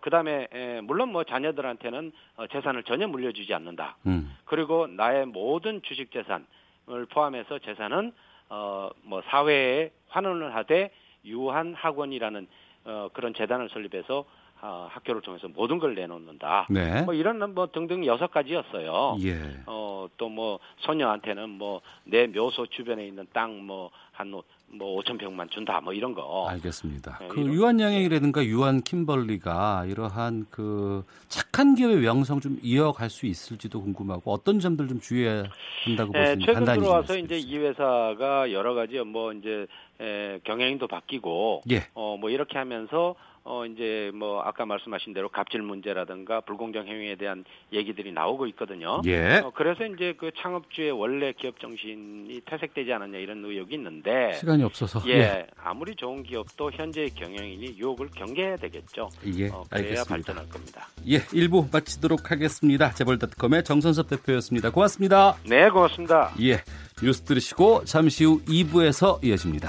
그다음에 물론 뭐 자녀들한테는 재산을 전혀 물려주지 않는다. 그리고 나의 모든 주식 재산을 포함해서 재산은 뭐 사회에 환원을 하되 유한학원이라는 그런 재단을 설립해서 학교를 통해서 모든 걸 내놓는다. 네. 뭐 이런 뭐 등등 6가지였어요. 예. 또 뭐 소녀한테는 뭐 내 묘소 주변에 있는 땅 뭐 한 뭐 5,000평만 준다. 뭐 이런 거. 알겠습니다. 그 유한양행이라든가 유한킴벌리가 이러한 그 착한 기업의 명성 좀 이어갈 수 있을지도 궁금하고 어떤 점들 좀 주의해야 한다고 보시는지 최근 들어와서 이제 이 회사가 여러 가지 뭐 이제 경영인도 바뀌고 예. 뭐 이렇게 하면서 이제 뭐 아까 말씀하신 대로 갑질 문제라든가 불공정 행위에 대한 얘기들이 나오고 있거든요. 예. 그래서 이제 그 창업주의 원래 기업 정신이 퇴색되지 않았냐 이런 의혹이 있는데 시간이 없어서 예. 아무리 좋은 기업도 현재의 경영인이 유혹을 경계해야 되겠죠. 예. 그래야 발전할 겁니다. 예, 1부 마치도록 하겠습니다. 재벌닷컴의 정선섭 대표였습니다. 고맙습니다. 네, 고맙습니다. 예. 뉴스 들으시고 잠시 후 2부에서 이어집니다.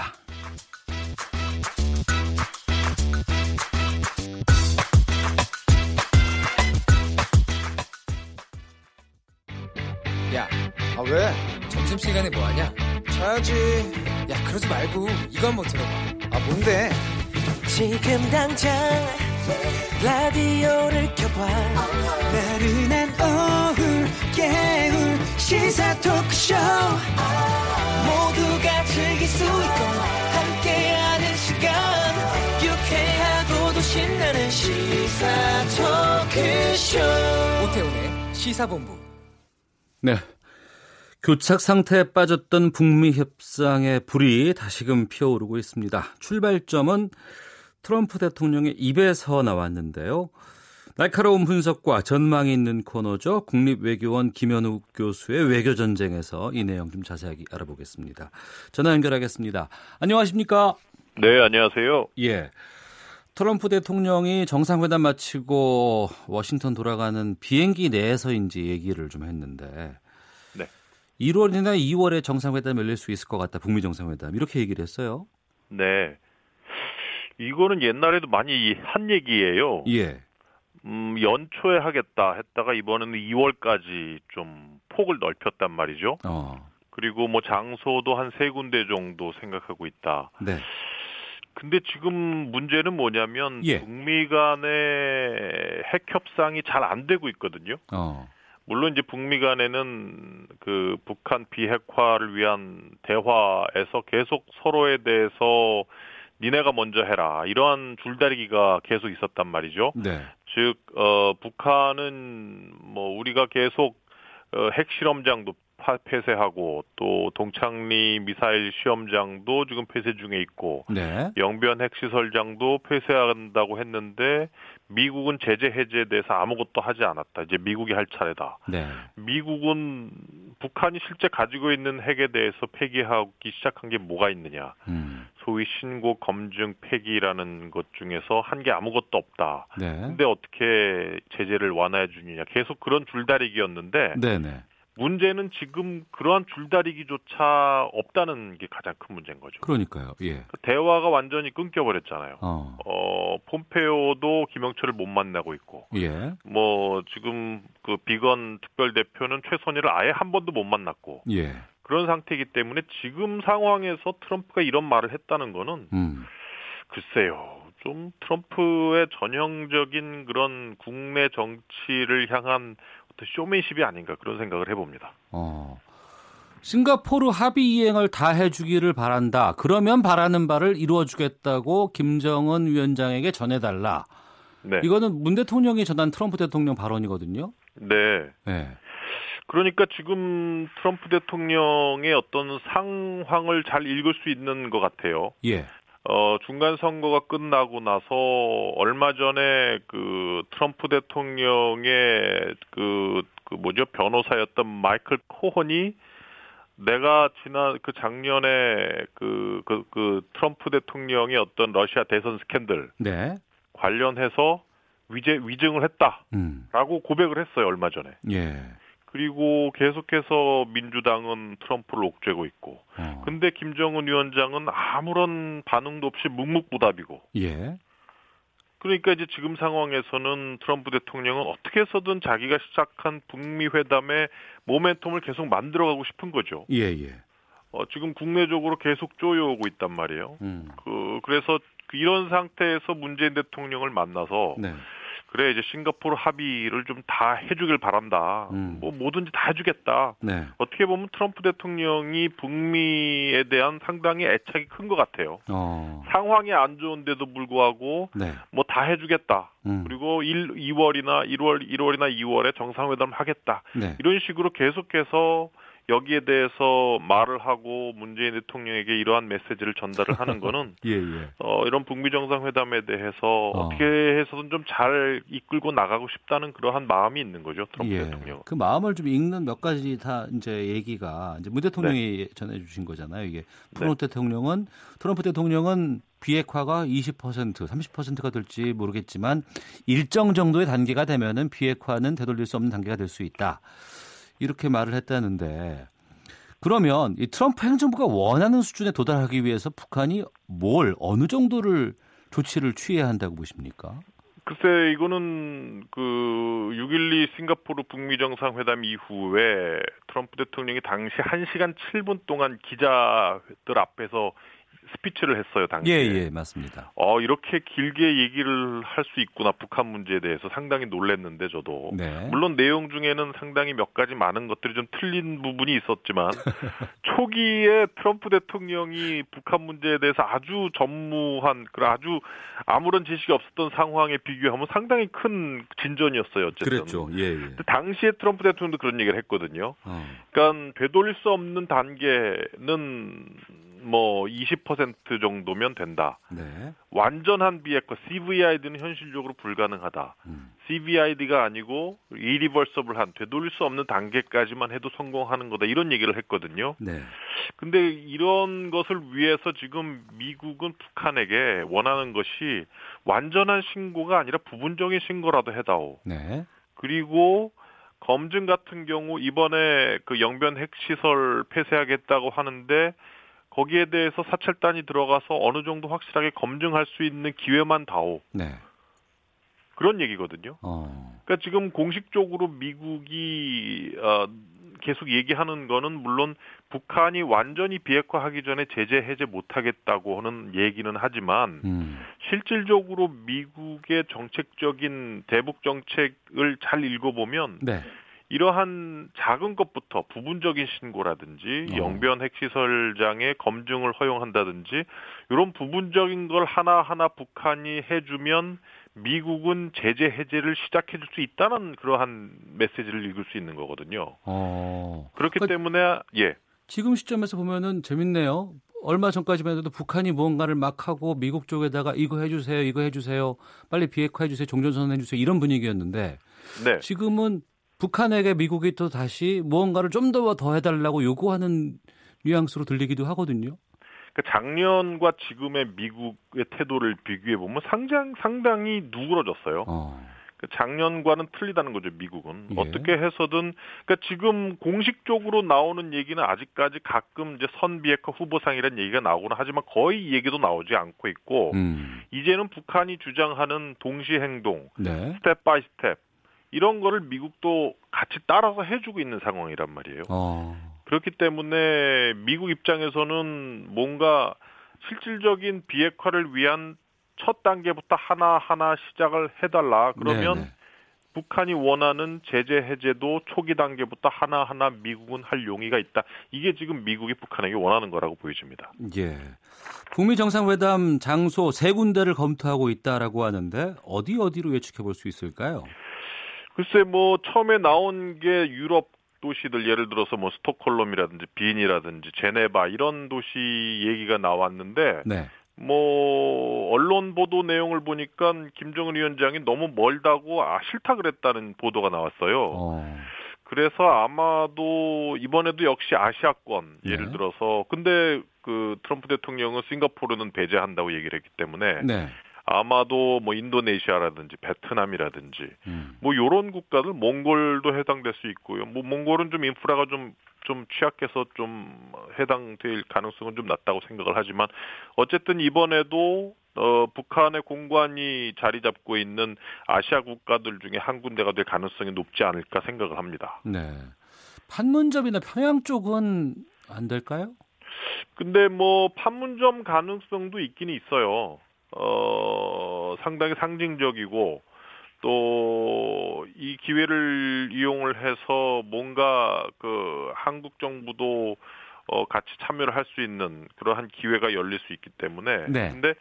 야, 아 왜? 점심시간에 뭐하냐? 자야지. 야, 그러지 말고 이거 한번 들어봐. 아, 뭔데? 지금 당장 라디오를 켜봐. 나른한 오후 깨울 시사 토크쇼. 모두가 즐길 수 있고 함께하는 시간. 유쾌하고도 신나는 시사 토크쇼. 오태훈의 시사본부. 네, 교착 상태에 빠졌던 북미 협상의 불이 다시금 피어오르고 있습니다. 출발점은 트럼프 대통령의 입에서 나왔는데요. 날카로운 분석과 전망이 있는 코너죠. 국립외교원 김현욱 교수의 외교전쟁에서 이 내용 좀 자세하게 알아보겠습니다. 전화 연결하겠습니다. 안녕하십니까? 네, 안녕하세요. 예. 트럼프 대통령이 정상회담 마치고 워싱턴 돌아가는 비행기 내에서인지 얘기를 좀 했는데 네. 1월이나 2월에 정상회담 열릴 수 있을 것 같다. 북미 정상회담. 이렇게 얘기를 했어요. 네. 이거는 옛날에도 많이 한 얘기예요. 예. 연초에 하겠다 했다가 이번에는 2월까지 좀 폭을 넓혔단 말이죠. 그리고 뭐 장소도 한 3군데 정도 생각하고 있다. 네. 근데 지금 문제는 뭐냐면 북미 간의 핵 협상이 잘 안 되고 있거든요. 물론 이제 북미 간에는 그 북한 비핵화를 위한 대화에서 계속 서로에 대해서 니네가 먼저 해라 이러한 줄다리기가 계속 있었단 말이죠. 네. 즉 북한은 뭐 우리가 계속 핵실험장도 폐쇄하고 또 동창리 미사일 시험장도 지금 폐쇄 중에 있고 네. 영변 핵시설장도 폐쇄한다고 했는데 미국은 제재 해제에 대해서 아무것도 하지 않았다. 이제 미국이 할 차례다. 네. 미국은 북한이 실제 가지고 있는 핵에 대해서 폐기하기 시작한 게 뭐가 있느냐. 소위 신고 검증 폐기라는 것 중에서 한 게 아무것도 없다. 네. 근데 어떻게 제재를 완화해 주느냐. 계속 그런 줄다리기였는데 네네. 문제는 지금 그러한 줄다리기조차 없다는 게 가장 큰 문제인 거죠. 그러니까요. 예. 대화가 완전히 끊겨버렸잖아요. 폼페오도 김영철을 못 만나고 있고, 예. 뭐 지금 그 비건 특별대표는 최선희를 아예 한 번도 못 만났고, 예. 그런 상태이기 때문에 지금 상황에서 트럼프가 이런 말을 했다는 거는 글쎄요. 좀 트럼프의 전형적인 그런 국내 정치를 향한 쇼맨십이 아닌가 그런 생각을 해봅니다. 싱가포르 합의 이행을 다 해주기를 바란다. 그러면 바라는 바를 이루어주겠다고 김정은 위원장에게 전해달라. 네. 이거는 문 대통령이 전한 트럼프 대통령 발언이거든요. 네. 네. 그러니까 지금 트럼프 대통령의 어떤 상황을 잘 읽을 수 있는 것 같아요. 예. 중간 선거가 끝나고 나서 얼마 전에 그 트럼프 대통령의 그 변호사였던 마이클 코헌이 내가 지난 그 작년에 그 트럼프 대통령의 어떤 러시아 대선 스캔들 네. 관련해서 위증을 했다라고 고백을 했어요 얼마 전에. 예. 그리고 계속해서 민주당은 트럼프를 옥죄고 있고 근데 김정은 위원장은 아무런 반응도 없이 묵묵부답이고 예. 그러니까 이제 지금 상황에서는 트럼프 대통령은 어떻게 해서든 자기가 시작한 북미 회담의 모멘텀을 계속 만들어가고 싶은 거죠. 예예. 지금 국내적으로 계속 쪼여오고 있단 말이에요. 그래서 이런 상태에서 문재인 대통령을 만나서 네. 그래 이제 싱가포르 합의를 좀 다 해주길 바란다. 뭐 뭐든지 다 해주겠다. 네. 어떻게 보면 트럼프 대통령이 북미에 대한 상당히 애착이 큰 것 같아요. 상황이 안 좋은데도 불구하고 네. 뭐 다 해주겠다. 그리고 1월이나 2월에 정상회담을 하겠다. 네. 이런 식으로 계속해서 여기에 대해서 말을 하고 문재인 대통령에게 이러한 메시지를 전달을 하는 거는 예. 이런 북미 정상회담에 대해서 어떻게 해서든 좀 잘 이끌고 나가고 싶다는 그러한 마음이 있는 거죠. 트럼프 대통령. 그 마음을 좀 읽는 몇 가지 다 이제 얘기가 이제 문 대통령이 네. 전해주신 거잖아요. 이게 트럼프 대통령은 비핵화가 20%, 30%가 될지 모르겠지만 일정 정도의 단계가 되면은 비핵화는 되돌릴 수 없는 단계가 될 수 있다. 이렇게 말을 했다는데 그러면 이 트럼프 행정부가 원하는 수준에 도달하기 위해서 북한이 어느 정도를 조치를 취해야 한다고 보십니까? 글쎄 이거는 그 6.12 싱가포르 북미 정상회담 이후에 트럼프 대통령이 당시 1시간 7분 동안 기자들 앞에서 스피치를 했어요, 당시에. 예, 맞습니다. 이렇게 길게 얘기를 할 수 있구나, 북한 문제에 대해서 상당히 놀랐는데, 저도. 네. 물론 내용 중에는 상당히 몇 가지 많은 것들이 좀 틀린 부분이 있었지만, 초기에 트럼프 대통령이 북한 문제에 대해서 아주 전무한, 아주 아무런 지식이 없었던 상황에 비교하면 상당히 큰 진전이었어요, 어쨌든. 그랬죠, 예. 근데 당시에 트럼프 대통령도 그런 얘기를 했거든요. 그러니까 되돌릴 수 없는 단계는 20% 정도면 된다. 네. 완전한 비핵화, CVID는 현실적으로 불가능하다. CVID가 아니고 이리버서블한 되돌릴 수 없는 단계까지만 해도 성공하는 거다. 이런 얘기를 했거든요. 네. 근데 이런 것을 위해서 지금 미국은 북한에게 원하는 것이 완전한 신고가 아니라 부분적인 신고라도 해다오. 네. 그리고 검증 같은 경우 이번에 그 영변 핵시설 폐쇄하겠다고 하는데 거기에 대해서 사찰단이 들어가서 어느 정도 확실하게 검증할 수 있는 기회만 다오. 네. 그런 얘기거든요. 그러니까 지금 공식적으로 미국이 계속 얘기하는 거는 물론 북한이 완전히 비핵화하기 전에 제재 해제 못하겠다고 하는 얘기는 하지만 실질적으로 미국의 정책적인 대북 정책을 잘 읽어보면 네. 이러한 작은 것부터 부분적인 신고라든지 영변 핵시설장의 검증을 허용한다든지 이런 부분적인 걸 하나하나 북한이 해주면 미국은 제재 해제를 시작해줄 수 있다는 그러한 메시지를 읽을 수 있는 거거든요. 그렇기 때문에 예. 지금 시점에서 보면은 재밌네요. 얼마 전까지만 해도 북한이 무언가를 막 하고 미국 쪽에다가 이거 해주세요, 이거 해주세요, 빨리 비핵화해 주세요, 종전선언 해주세요 이런 분위기였는데 네. 지금은 북한에게 미국이 또 다시 무언가를 좀 더 해달라고 요구하는 뉘앙스로 들리기도 하거든요. 작년과 지금의 미국의 태도를 비교해보면 상당히 누그러졌어요. 작년과는 틀리다는 거죠, 미국은. 예. 어떻게 해서든, 그러니까 지금 공식적으로 나오는 얘기는 아직까지 가끔 이제 선비핵화 후보상이라는 얘기가 나오거나 하지만 거의 이 얘기도 나오지 않고 있고, 이제는 북한이 주장하는 동시행동, 네. 스텝 바이 스텝, 이런 거를 미국도 같이 따라서 해주고 있는 상황이란 말이에요. 그렇기 때문에 미국 입장에서는 뭔가 실질적인 비핵화를 위한 첫 단계부터 하나하나 시작을 해달라. 그러면 네네. 북한이 원하는 제재 해제도 초기 단계부터 하나하나 미국은 할 용의가 있다. 이게 지금 미국이 북한에게 원하는 거라고 보여집니다. 예. 북미 정상회담 장소 세 군데를 검토하고 있다라고 하는데 어디로 예측해 볼 수 있을까요? 글쎄 처음에 나온 게 유럽 도시들 예를 들어서 스톡홀름이라든지 빈이라든지 제네바 이런 도시 얘기가 나왔는데 네. 언론 보도 내용을 보니까 김정은 위원장이 너무 멀다고 싫다 그랬다는 보도가 나왔어요. 그래서 아마도 이번에도 역시 아시아권 예를 네. 들어서 근데 그 트럼프 대통령은 싱가포르는 배제한다고 얘기를 했기 때문에 네. 아마도 인도네시아라든지 베트남이라든지 요런 국가들 몽골도 해당될 수 있고요. 몽골은 좀 인프라가 좀 취약해서 좀 해당될 가능성은 좀 낮다고 생각을 하지만 어쨌든 이번에도 북한의 공관이 자리 잡고 있는 아시아 국가들 중에 한 군데가 될 가능성이 높지 않을까 생각을 합니다. 네. 판문점이나 평양 쪽은 안 될까요? 근데 판문점 가능성도 있긴 있어요. 상당히 상징적이고 또 이 기회를 이용을 해서 뭔가 그 한국 정부도 같이 참여를 할 수 있는 그러한 기회가 열릴 수 있기 때문에 네. 근데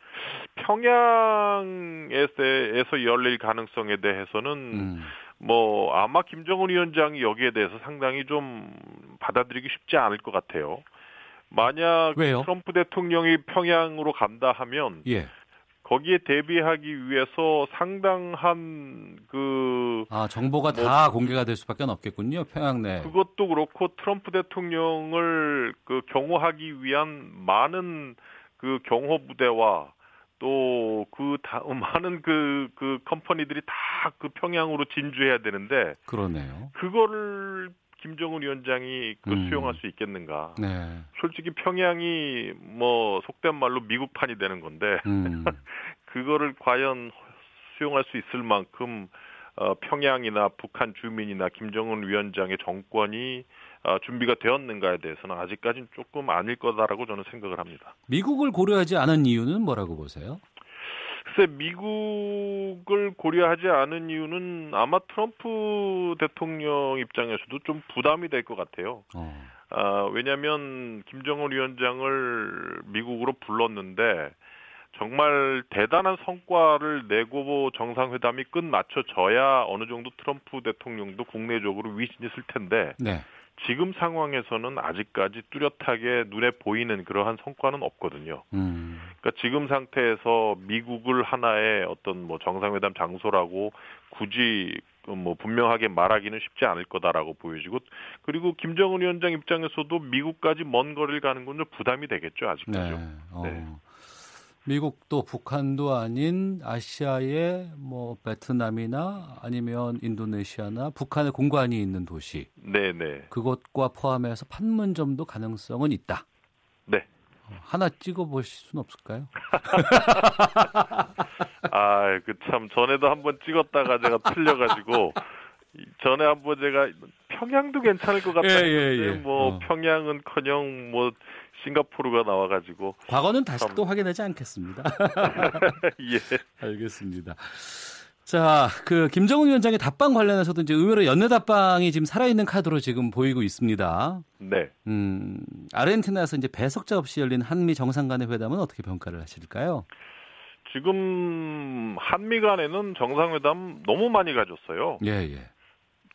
평양에서 열릴 가능성에 대해서는 아마 김정은 위원장이 여기에 대해서 상당히 좀 받아들이기 쉽지 않을 것 같아요. 만약 왜요? 트럼프 대통령이 평양으로 간다 하면 예. 거기에 대비하기 위해서 상당한 정보가 다 공개가 될 수밖에 없겠군요. 평양 내. 그것도 그렇고 트럼프 대통령을 경호하기 위한 많은 경호 부대와 또 많은 컴퍼니들이 다 평양으로 진주해야 되는데 그러네요. 그거를 김정은 위원장이 수용할 수 있겠는가? 네. 솔직히 평양이 속된 말로 미국판이 되는 건데 그거를 과연 수용할 수 있을 만큼 평양이나 북한 주민이나 김정은 위원장의 정권이 준비가 되었는가에 대해서는 아직까지는 조금 아닐 거다라고 저는 생각을 합니다. 미국을 고려하지 않은 이유는 뭐라고 보세요? 글쎄 미국을 고려하지 않은 이유는 아마 트럼프 대통령 입장에서도 좀 부담이 될 것 같아요. 왜냐하면 김정은 위원장을 미국으로 불렀는데 정말 대단한 성과를 내고 정상회담이 끝마쳐져야 어느 정도 트럼프 대통령도 국내적으로 위신이 있을 텐데 네. 지금 상황에서는 아직까지 뚜렷하게 눈에 보이는 그러한 성과는 없거든요. 그러니까 지금 상태에서 미국을 하나의 어떤 정상회담 장소라고 굳이 분명하게 말하기는 쉽지 않을 거다라고 보여지고 그리고 김정은 위원장 입장에서도 미국까지 먼 거리를 가는 건 좀 부담이 되겠죠, 아직까지. 네. 네. 미국도 북한도 아닌 아시아의 베트남이나 아니면 인도네시아나 북한의 공관이 있는 도시. 네네. 그것과 포함해서 판문점도 가능성은 있다. 네. 하나 찍어 보실 수는 없을까요? 아 아, 그 참 전에도 한번 찍었다가 제가 틀려가지고 전에 한번 제가 평양도 괜찮을 것 같다 했는데 평양은커녕 싱가포르가 나와가지고 과거는 다시 또 확인하지 않겠습니다. 예, 알겠습니다. 자, 그 김정은 위원장의 답방 관련해서도 이제 의외로 연내 답방이 지금 살아있는 카드로 지금 보이고 있습니다. 네. 아르헨티나에서 이제 배석자 없이 열린 한미 정상 간의 회담은 어떻게 평가를 하실까요? 지금 한미 간에는 정상회담 너무 많이 가졌어요. 예, 예.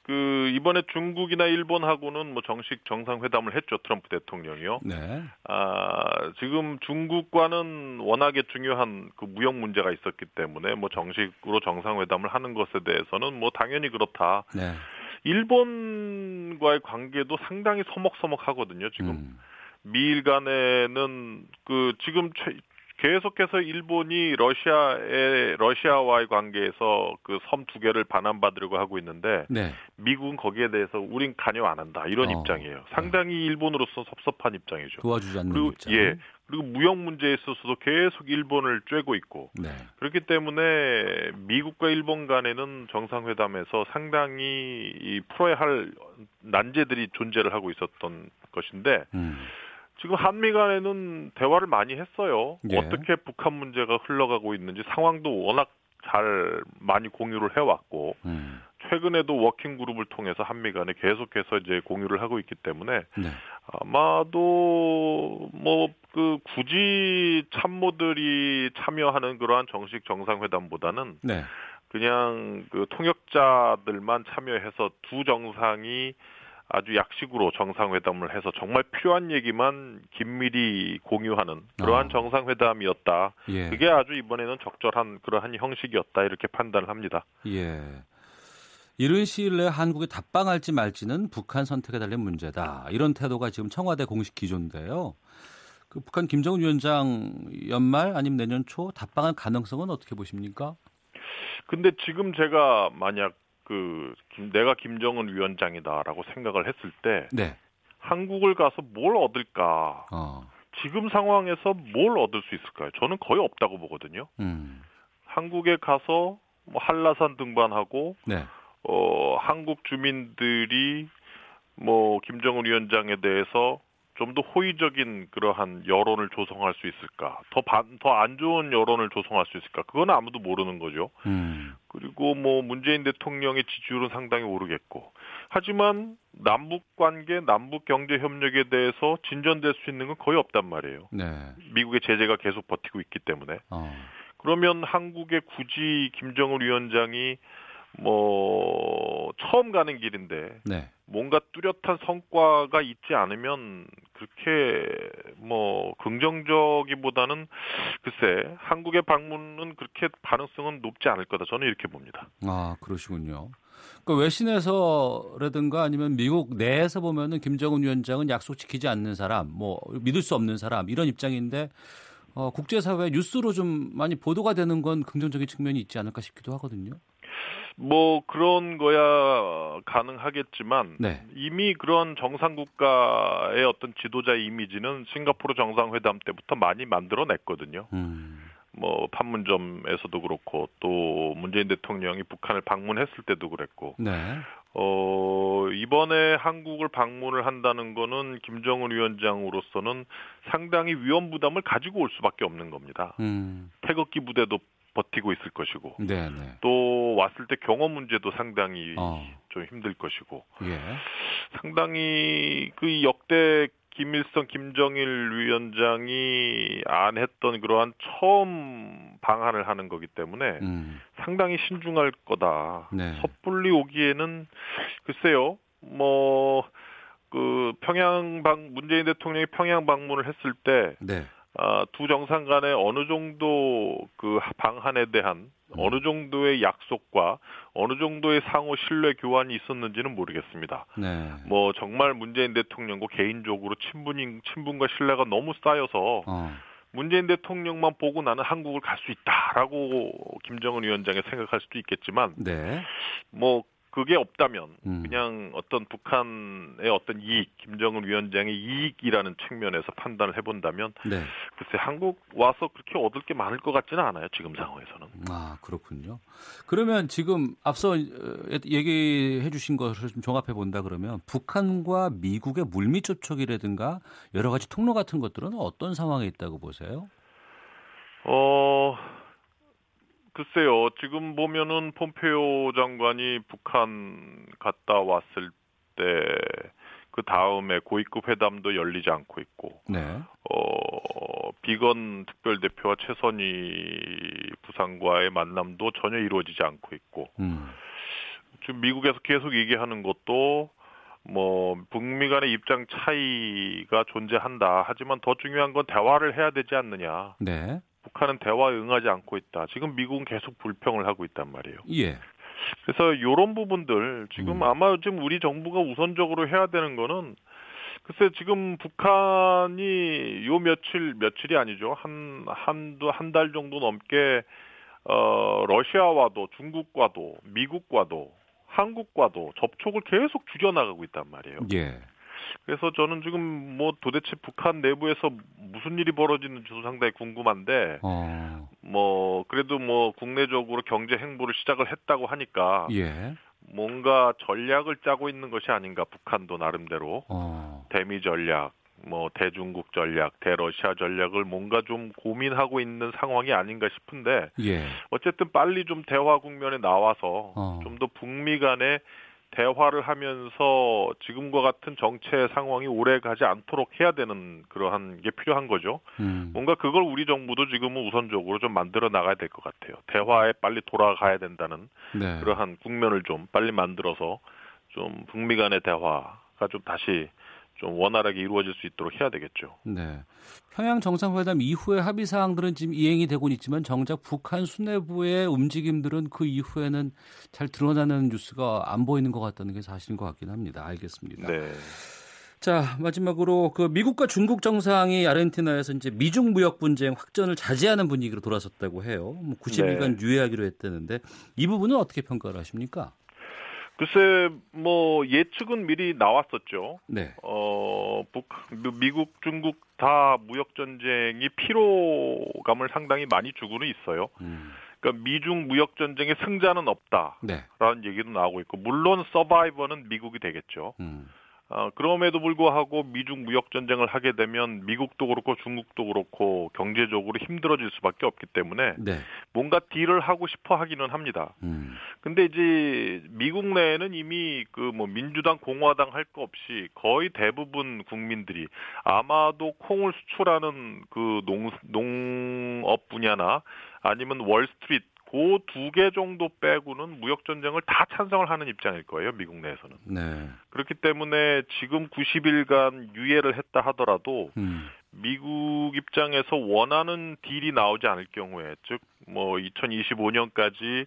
그 이번에 중국이나 일본하고는 뭐 정식 정상회담을 했죠, 트럼프 대통령이요. 네. 아, 지금 중국과는 워낙에 중요한 그 무역 문제가 있었기 때문에 뭐 정식으로 정상회담을 하는 것에 대해서는 뭐 당연히 그렇다. 네. 일본과의 관계도 상당히 서먹서먹하거든요, 지금. 미일 간에는 그 지금 계속해서 일본이 러시아와의 관계에서 그 섬 두 개를 반환받으려고 하고 있는데, 네. 미국은 거기에 대해서 우린 간여 안 한다 이런 입장이에요. 상당히 일본으로서 섭섭한 입장이죠. 도와주지 않는 입장. 예. 그리고 무역 문제에 있어서도 계속 일본을 쬐고 있고, 네. 그렇기 때문에 미국과 일본 간에는 정상회담에서 상당히 풀어야 할 난제들이 존재를 하고 있었던 것인데. 지금 한미 간에는 대화를 많이 했어요. 예. 어떻게 북한 문제가 흘러가고 있는지 상황도 워낙 잘 많이 공유를 해왔고, 최근에도 워킹그룹을 통해서 한미 간에 계속해서 이제 공유를 하고 있기 때문에, 네. 아마도 뭐 그 굳이 참모들이 참여하는 그러한 정식 정상회담보다는, 네. 그냥 그 통역자들만 참여해서 두 정상이 아주 약식으로 정상회담을 해서 정말 필요한 얘기만 긴밀히 공유하는 그러한 정상회담이었다. 예. 그게 아주 이번에는 적절한 그러한 형식이었다 이렇게 판단을 합니다. 예. 이른 시일 내에 한국에 답방할지 말지는 북한 선택에 달린 문제다. 이런 태도가 지금 청와대 공식 기조인데요. 그 북한 김정은 위원장 연말 아니면 내년 초 답방할 가능성은 어떻게 보십니까? 근데 지금 제가 만약 내가 김정은 위원장이다라고 생각을 했을 때, 네. 한국을 가서 뭘 얻을까? 지금 상황에서 뭘 얻을 수 있을까요? 저는 거의 없다고 보거든요. 한국에 가서 뭐 한라산 등반하고, 네. 한국 주민들이 뭐 김정은 위원장에 대해서 좀 더 호의적인 그러한 여론을 조성할 수 있을까? 더 안 좋은 여론을 조성할 수 있을까? 그건 아무도 모르는 거죠. 그리고 뭐 문재인 대통령의 지지율은 상당히 오르겠고, 하지만 남북관계, 남북경제협력에 대해서 진전될 수 있는 건 거의 없단 말이에요. 네. 미국의 제재가 계속 버티고 있기 때문에. 그러면 한국에 굳이 김정은 위원장이 뭐 처음 가는 길인데, 네. 뭔가 뚜렷한 성과가 있지 않으면 그렇게 뭐 긍정적이보다는 글쎄 한국의 방문은 그렇게 가능성은 높지 않을 거다 저는 이렇게 봅니다. 아, 그러시군요. 그러니까 외신에서라든가 아니면 미국 내에서 보면은 김정은 위원장은 약속 지키지 않는 사람, 뭐 믿을 수 없는 사람 이런 입장인데, 국제사회 뉴스로 좀 많이 보도가 되는 건 긍정적인 측면이 있지 않을까 싶기도 하거든요. 뭐 그런 거야 가능하겠지만, 네. 이미 그런 정상국가의 어떤 지도자의 이미지는 싱가포르 정상회담 때부터 많이 만들어냈거든요. 뭐 판문점에서도 그렇고 또 문재인 대통령이 북한을 방문했을 때도 그랬고, 네. 이번에 한국을 방문을 한다는 거는 김정은 위원장으로서는 상당히 위험 부담을 가지고 올 수밖에 없는 겁니다. 태극기 부대도 버티고 있을 것이고, 네네. 또 왔을 때 경험 문제도 상당히 좀 힘들 것이고, 예. 상당히 그 역대 김일성, 김정일 위원장이 안 했던 그러한 처음 방한을 하는 거기 때문에 상당히 신중할 거다. 네. 섣불리 오기에는 글쎄요, 뭐 그 문재인 대통령이 평양 방문을 했을 때, 네. 두 정상 간에 어느 정도 그 방한에 대한 어느 정도의 약속과 어느 정도의 상호 신뢰 교환이 있었는지는 모르겠습니다. 네. 뭐 정말 문재인 대통령과 개인적으로 친분과 신뢰가 너무 쌓여서 문재인 대통령만 보고 나는 한국을 갈 수 있다라고 김정은 위원장이 생각할 수도 있겠지만, 네. 뭐 그게 없다면 그냥 어떤 북한의 어떤 이익, 김정은 위원장의 이익이라는 측면에서 판단을 해본다면 네. 글쎄 한국 와서 그렇게 얻을 게 많을 것 같지는 않아요. 지금 상황에서는. 아 그렇군요. 그러면 지금 앞서 얘기해 주신 것을 좀 종합해 본다 그러면 북한과 미국의 물밑 접촉이라든가 여러 가지 통로 같은 것들은 어떤 상황에 있다고 보세요? 글쎄요. 지금 보면은 폼페오 장관이 북한 갔다 왔을 때 그 다음에 고위급 회담도 열리지 않고 있고, 네. 비건 특별대표와 최선희 부상과의 만남도 전혀 이루어지지 않고 있고, 지금 미국에서 계속 얘기하는 것도 뭐 북미 간의 입장 차이가 존재한다. 하지만 더 중요한 건 대화를 해야 되지 않느냐. 네. 북한은 대화에 응하지 않고 있다. 지금 미국은 계속 불평을 하고 있단 말이에요. 예. 그래서 이런 부분들 지금 아마 지금 우리 정부가 우선적으로 해야 되는 거는 글쎄 지금 북한이 요 며칠이 아니죠. 한 달 정도 넘게 러시아와도 중국과도 미국과도 한국과도 접촉을 계속 줄여나가고 있단 말이에요. 예. 그래서 저는 지금 뭐 도대체 북한 내부에서 무슨 일이 벌어지는지도 상당히 궁금한데, 뭐 그래도 뭐 국내적으로 경제 행보를 시작을 했다고 하니까 예. 뭔가 전략을 짜고 있는 것이 아닌가 북한도 나름대로 대미 전략, 뭐 대중국 전략, 대러시아 전략을 뭔가 좀 고민하고 있는 상황이 아닌가 싶은데, 예. 어쨌든 빨리 좀 대화 국면에 나와서 좀 더 북미 간에 대화를 하면서 지금과 같은 정체 상황이 오래 가지 않도록 해야 되는 그러한 게 필요한 거죠. 뭔가 그걸 우리 정부도 지금은 우선적으로 좀 만들어 나가야 될 것 같아요. 대화에 빨리 돌아가야 된다는 네. 그러한 국면을 좀 빨리 만들어서 좀 북미 간의 대화가 좀 다시 좀 원활하게 이루어질 수 있도록 해야 되겠죠. 네. 평양 정상회담 이후의 합의 사항들은 지금 이행이 되고 있지만 정작 북한 수뇌부의 움직임들은 그 이후에는 잘 드러나는 뉴스가 안 보이는 것 같다는 게 사실인 것 같긴 합니다. 알겠습니다. 네. 자, 마지막으로 그 미국과 중국 정상이 아르헨티나에서 이제 미중 무역 분쟁 확전을 자제하는 분위기로 돌아섰다고 해요. 90일간 네. 유예하기로 했다는데 이 부분은 어떻게 평가를 하십니까? 글쎄, 뭐, 예측은 미리 나왔었죠. 네. 미국, 중국 다 무역전쟁이 피로감을 상당히 많이 주고는 있어요. 그러니까 미중 무역전쟁의 승자는 없다라는 네. 얘기도 나오고 있고, 물론 서바이버는 미국이 되겠죠. 그럼에도 불구하고 미중 무역전쟁을 하게 되면 미국도 그렇고 중국도 그렇고 경제적으로 힘들어질 수밖에 없기 때문에 네. 뭔가 딜을 하고 싶어 하기는 합니다. 근데 이제 미국 내에는 이미 그 뭐 민주당 공화당 할 거 없이 거의 대부분 국민들이 아마도 콩을 수출하는 그 농업 분야나 아니면 월스트리트 그 두 개 정도 빼고는 무역전쟁을 다 찬성을 하는 입장일 거예요. 미국 내에서는. 네. 그렇기 때문에 지금 90일간 유예를 했다 하더라도 미국 입장에서 원하는 딜이 나오지 않을 경우에 즉 뭐 2025년까지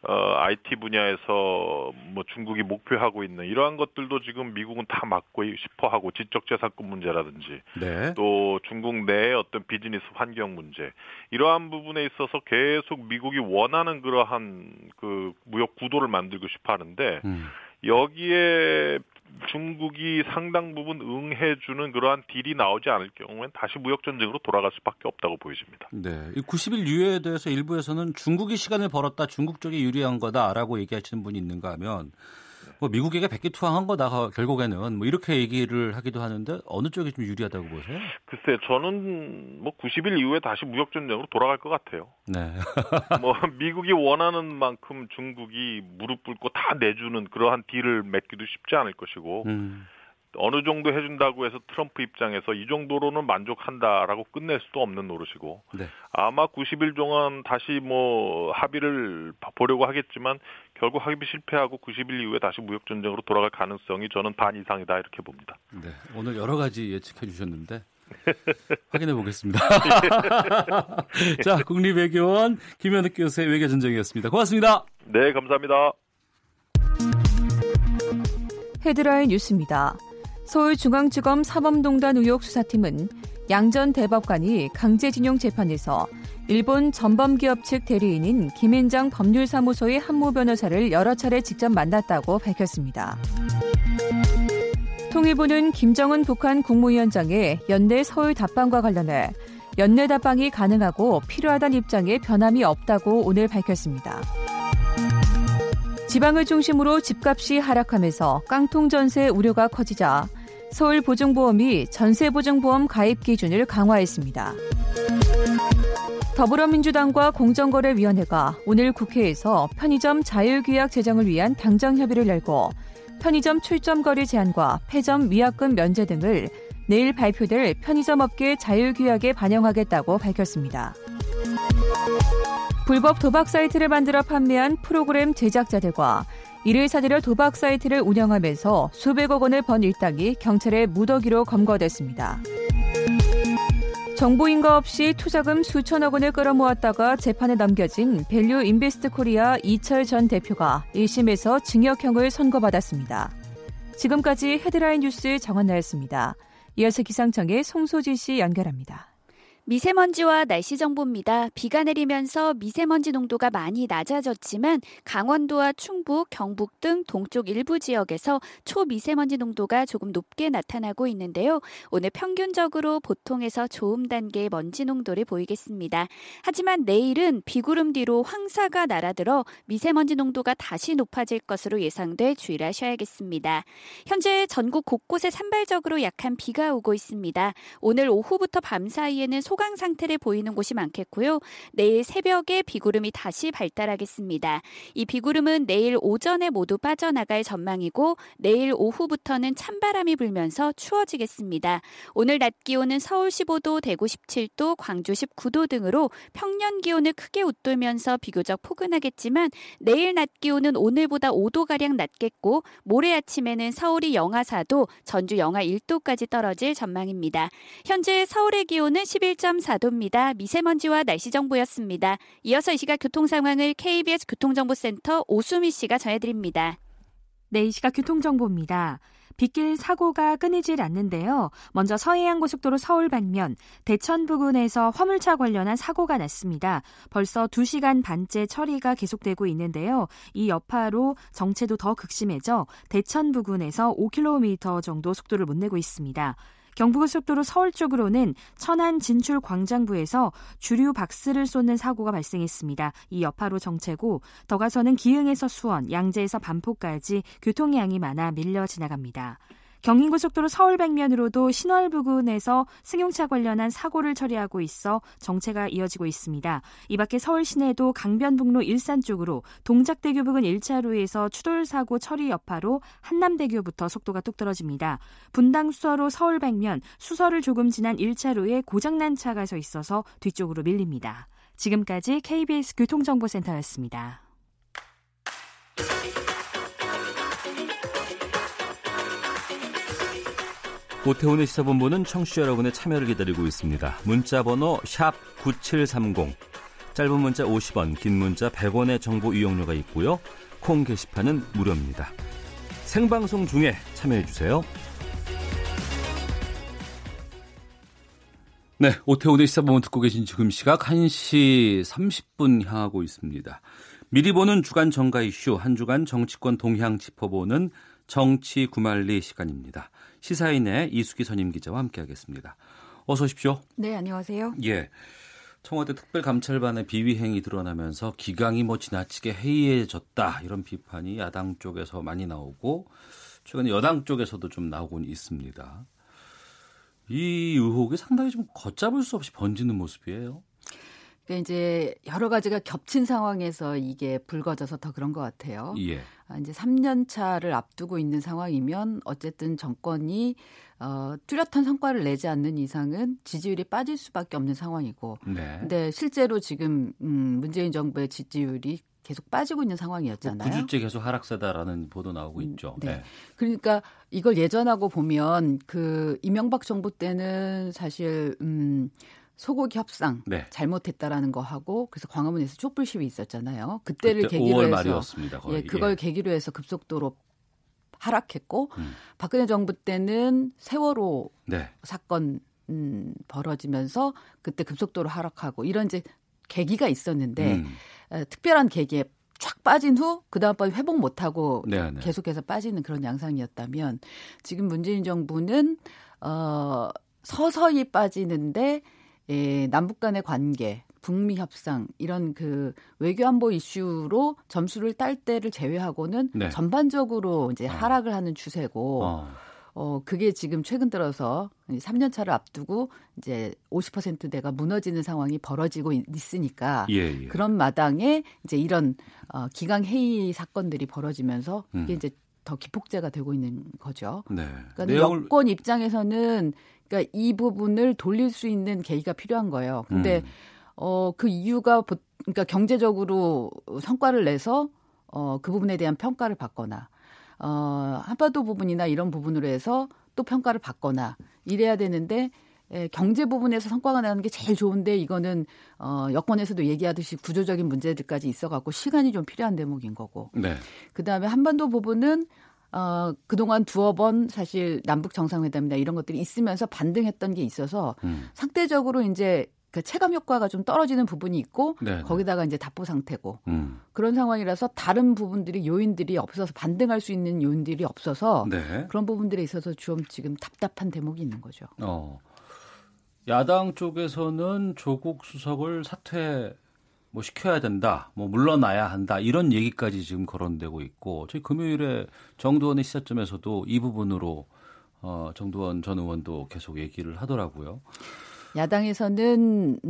IT 분야에서 뭐 중국이 목표하고 있는 이러한 것들도 지금 미국은 다 막고 싶어 하고 지적재산권 문제라든지 네. 또 중국 내의 어떤 비즈니스 환경 문제 이러한 부분에 있어서 계속 미국이 원하는 그러한 그 무역 구도를 만들고 싶어 하는데 여기에 중국이 상당 부분 응해주는 그러한 딜이 나오지 않을 경우엔 다시 무역전쟁으로 돌아갈 수밖에 없다고 보여집니다. 네, 90일 유예에 대해서 일부에서는 중국이 시간을 벌었다, 중국 쪽이 유리한 거다라고 얘기하시는 분이 있는가 하면 뭐 미국에게 백기투항한 거다 결국에는 뭐 이렇게 얘기를 하기도 하는데 어느 쪽이 좀 유리하다고 보세요? 글쎄, 저는 뭐 90일 이후에 다시 무역전쟁으로 돌아갈 것 같아요. 네. 뭐 미국이 원하는 만큼 중국이 무릎 꿇고 다 내주는 그러한 딜을 맺기도 쉽지 않을 것이고 어느 정도 해준다고 해서 트럼프 입장에서 이 정도로는 만족한다라고 끝낼 수도 없는 노릇이고 네. 아마 90일 동안 다시 뭐 합의를 보려고 하겠지만 결국 합의 실패하고 90일 이후에 다시 무역전쟁으로 돌아갈 가능성이 저는 반 이상이다 이렇게 봅니다. 네, 오늘 여러 가지 예측해 주셨는데 확인해 보겠습니다. 자, 국립외교원 김현욱 교수의 외교전쟁이었습니다. 고맙습니다. 네, 감사합니다. 헤드라인 뉴스입니다. 서울중앙지검 사범농단 의혹 수사팀은 양 전 대법관이 강제징용 재판에서 일본 전범기업 측 대리인인 김인장 법률사무소의 한모 변호사를 여러 차례 직접 만났다고 밝혔습니다. 통일부는 김정은 북한 국무위원장의 연내 서울 답방과 관련해 연내 답방이 가능하고 필요하다는 입장에 변함이 없다고 오늘 밝혔습니다. 지방을 중심으로 집값이 하락하면서 깡통전세 우려가 커지자 서울보증보험이 전세보증보험 가입 기준을 강화했습니다. 더불어민주당과 공정거래위원회가 오늘 국회에서 편의점 자율규약 제정을 위한 당정협의를 열고 편의점 출점거리 제한과 폐점 위약금 면제 등을 내일 발표될 편의점 업계 자율규약에 반영하겠다고 밝혔습니다. 불법 도박 사이트를 만들어 판매한 프로그램 제작자들과 이를 사들여 도박 사이트를 운영하면서 수백억 원을 번 일당이 경찰의 무더기로 검거됐습니다. 정보 인가 없이 투자금 수천억 원을 끌어모았다가 재판에 넘겨진 밸류 인베스트 코리아 이철 전 대표가 1심에서 징역형을 선고받았습니다. 지금까지 헤드라인 뉴스 정원나였습니다. 이어서 기상청의 송소진 씨 연결합니다. 미세먼지와 날씨 정보입니다. 비가 내리면서 미세먼지 농도가 많이 낮아졌지만 강원도와 충북, 경북 등 동쪽 일부 지역에서 초미세먼지 농도가 조금 높게 나타나고 있는데요. 오늘 평균적으로 보통에서 좋음 단계의 먼지 농도를 보이겠습니다. 하지만 내일은 비구름 뒤로 황사가 날아들어 미세먼지 농도가 다시 높아질 것으로 예상돼 주의를 하셔야겠습니다. 현재 전국 곳곳에 산발적으로 약한 비가 오고 있습니다. 오늘 오후부터 밤 사이에는 소강 상태를 보이는 곳이 많겠고요. 내일 새벽에 비구름이 다시 발달하겠습니다. 이 비구름은 내일 오전에 모두 빠져나갈 전망이고 내일 오후부터는 찬바람이 불면서 추워지겠습니다. 오늘 낮 기온은 서울 15도, 대구 17도, 광주 19도 등으로 평년 기온을 크게 웃돌면서 비교적 포근하겠지만 내일 낮 기온은 오늘보다 5도가량 낮겠고 모레 아침에는 서울이 영하 4도, 전주 영하 1도까지 떨어질 전망입니다. 현재 서울의 기온은 11.4도입니다. 미세먼지와 날씨 정보였습니다. 이어서 이 시각 교통 상황을 KBS 교통정보센터 오수미 씨가 전해드립니다. 네, 이 시각 교통정보입니다. 빗길 사고가 끊이질 않는데요. 먼저 서해안고속도로 서울 방면 대천 부근에서 화물차 관련한 사고가 났습니다. 벌써 2시간 반째 처리가 계속되고 있는데요. 이 여파로 정체도 더 극심해져 대천 부근에서 5km 정도 속도를 못 내고 있습니다. 경부고속도로 서울 쪽으로는 천안 진출 광장부에서 주류 박스를 쏟는 사고가 발생했습니다. 이 여파로 정체고 더 가서는 기흥에서 수원, 양재에서 반포까지 교통량이 많아 밀려 지나갑니다. 경인고속도로 서울 백면으로도 신월 부근에서 승용차 관련한 사고를 처리하고 있어 정체가 이어지고 있습니다. 이 밖에 서울 시내도 강변북로 일산 쪽으로 동작대교 부근 1차로에서 추돌사고 처리 여파로 한남대교부터 속도가 뚝 떨어집니다. 분당수서로 서울 백면 수서를 조금 지난 1차로에 고장난 차가 서 있어서 뒤쪽으로 밀립니다. 지금까지 KBS 교통정보센터였습니다. 오태훈의 시사본부는 청취자 여러분의 참여를 기다리고 있습니다. 문자번호 샵 9730, 짧은 문자 50원, 긴 문자 100원의 정보 이용료가 있고요. 콩 게시판은 무료입니다. 생방송 중에 참여해주세요. 네, 오태훈의 시사본부 듣고 계신 지금 시각 1시 30분 향하고 있습니다. 미리 보는 주간 정가 이슈, 한 주간 정치권 동향 짚어보는 정치 구말리 시간입니다. 시사인의 이수기 선임 기자와 함께하겠습니다. 어서 오십시오. 네, 안녕하세요. 예, 청와대 특별감찰반의 비위 행위 드러나면서 기강이 지나치게 해이해졌다 이런 비판이 야당 쪽에서 많이 나오고 최근에 여당 쪽에서도 좀 나오곤 있습니다. 이 의혹이 상당히 좀 걷잡을 수 없이 번지는 모습이에요. 그러니까 이제 여러 가지가 겹친 상황에서 이게 불거져서 더 그런 것 같아요. 예. 이제 3년 차를 앞두고 있는 상황이면 어쨌든 정권이 뚜렷한 성과를 내지 않는 이상은 지지율이 빠질 수밖에 없는 상황이고, 네. 근데 실제로 지금 문재인 정부의 지지율이 계속 빠지고 있는 상황이었잖아요. 9주째 계속 하락세다라는 보도 나오고 있죠. 네. 네. 그러니까 이걸 예전하고 보면 그 이명박 정부 때는 사실 소고기 협상 네. 잘못했다라는 거 하고 그래서 광화문에서 촛불 시위 있었잖아요. 그때를 계기로 5월 말이었습니다. 거의. 예, 그걸 계기로 해서 급속도로 하락했고 박근혜 정부 때는 세월호 사건 벌어지면서 그때 급속도로 하락하고 이런 이제 계기가 있었는데 특별한 계기에 쫙 빠진 후 그다음 번에 회복 못하고 네네. 계속해서 빠지는 그런 양상이었다면 지금 문재인 정부는 서서히 빠지는데 남북 간의 관계, 북미 협상 이런 그 외교안보 이슈로 점수를 딸 때를 제외하고는 네. 전반적으로 이제 하락을 하는 추세고 그게 지금 최근 들어서 3년 차를 앞두고 이제 50%대가 무너지는 상황이 벌어지고 있으니까 예. 그런 마당에 이제 이런 기강 해이 사건들이 벌어지면서 이게 이제 더 기폭제가 되고 있는 거죠. 네. 그러니까 여권 입장에서는 그러니까 이 부분을 돌릴 수 있는 계기가 필요한 거예요. 근데 그 이유가 그러니까 경제적으로 성과를 내서 그 부분에 대한 평가를 받거나 한반도 부분이나 이런 부분으로 해서 또 평가를 받거나 이래야 되는데 경제 부분에서 성과가 나는 게 제일 좋은데 이거는 여권에서도 얘기하듯이 구조적인 문제들까지 있어갖고 시간이 좀 필요한 대목인 거고 네. 그다음에 한반도 부분은 그동안 두어 번 사실 남북 정상회담이나 이런 것들이 있으면서 반등했던 게 있어서 상대적으로 이제 그 체감 효과가 좀 떨어지는 부분이 있고 네네. 거기다가 이제 답보 상태고 그런 상황이라서 다른 부분들이 요인들이 없어서 반등할 수 있는 요인들이 없어서 네. 그런 부분들에 있어서 좀 지금 답답한 대목이 있는 거죠. 야당 쪽에서는 조국 수석을 사퇴 뭐 시켜야 된다, 뭐 물러나야 한다 이런 얘기까지 지금 거론되고 있고 저희 금요일에 정두원의 시사점에서도 이 부분으로 정두원 전 의원도 계속 얘기를 하더라고요. 야당에서는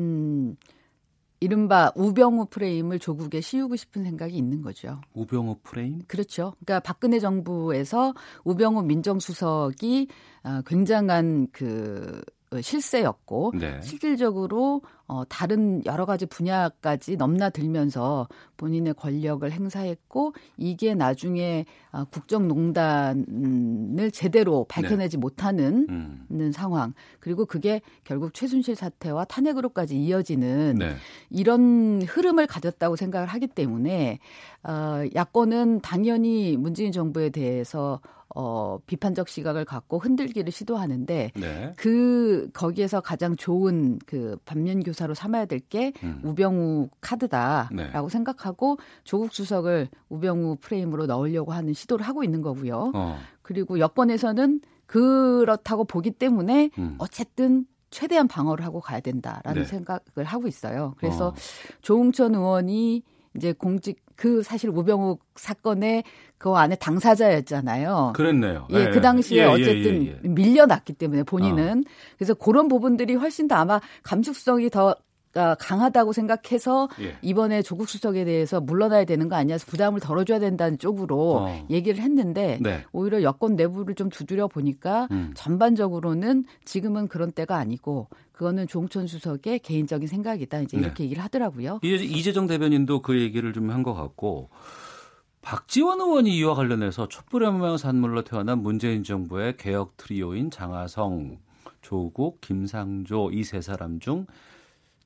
이른바 우병우 프레임을 조국에 씌우고 싶은 생각이 있는 거죠. 우병우 프레임? 그렇죠. 그러니까 박근혜 정부에서 우병우 민정수석이 굉장한 그 실세였고 네. 실질적으로 다른 여러 가지 분야까지 넘나들면서 본인의 권력을 행사했고 이게 나중에 국정농단을 제대로 밝혀내지 네. 못하는 상황 그리고 그게 결국 최순실 사태와 탄핵으로까지 이어지는 네. 이런 흐름을 가졌다고 생각을 하기 때문에 야권은 당연히 문재인 정부에 대해서 비판적 시각을 갖고 흔들기를 시도하는데 네. 거기에서 가장 좋은 그 반면교사로 삼아야 될 게 우병우 카드다라고 네. 생각하고 조국 수석을 우병우 프레임으로 넣으려고 하는 시도를 하고 있는 거고요. 그리고 여권에서는 그렇다고 보기 때문에 어쨌든 최대한 방어를 하고 가야 된다라는 네. 생각을 하고 있어요. 그래서 조응천 의원이 이제 사실 우병우 사건의 그 안에 당사자였잖아요. 그랬네요. 예, 예, 그 당시에 어쨌든 밀려났기 때문에 본인은. 그래서 그런 부분들이 훨씬 더 아마 감수성이 더 강하다고 생각해서 이번에 조국 수석에 대해서 물러나야 되는 거 아니야? 부담을 덜어줘야 된다는 쪽으로 얘기를 했는데 네. 오히려 여권 내부를 좀 두드려 보니까 전반적으로는 지금은 그런 때가 아니고 그거는 조응천 수석의 개인적인 생각이다. 이제 이렇게 네. 얘기를 하더라고요. 이재정 대변인도 그 얘기를 좀 한 것 같고 박지원 의원이 이와 관련해서 촛불의 모양 산물로 태어난 문재인 정부의 개혁 트리오인 장하성, 조국, 김상조 이 세 사람 중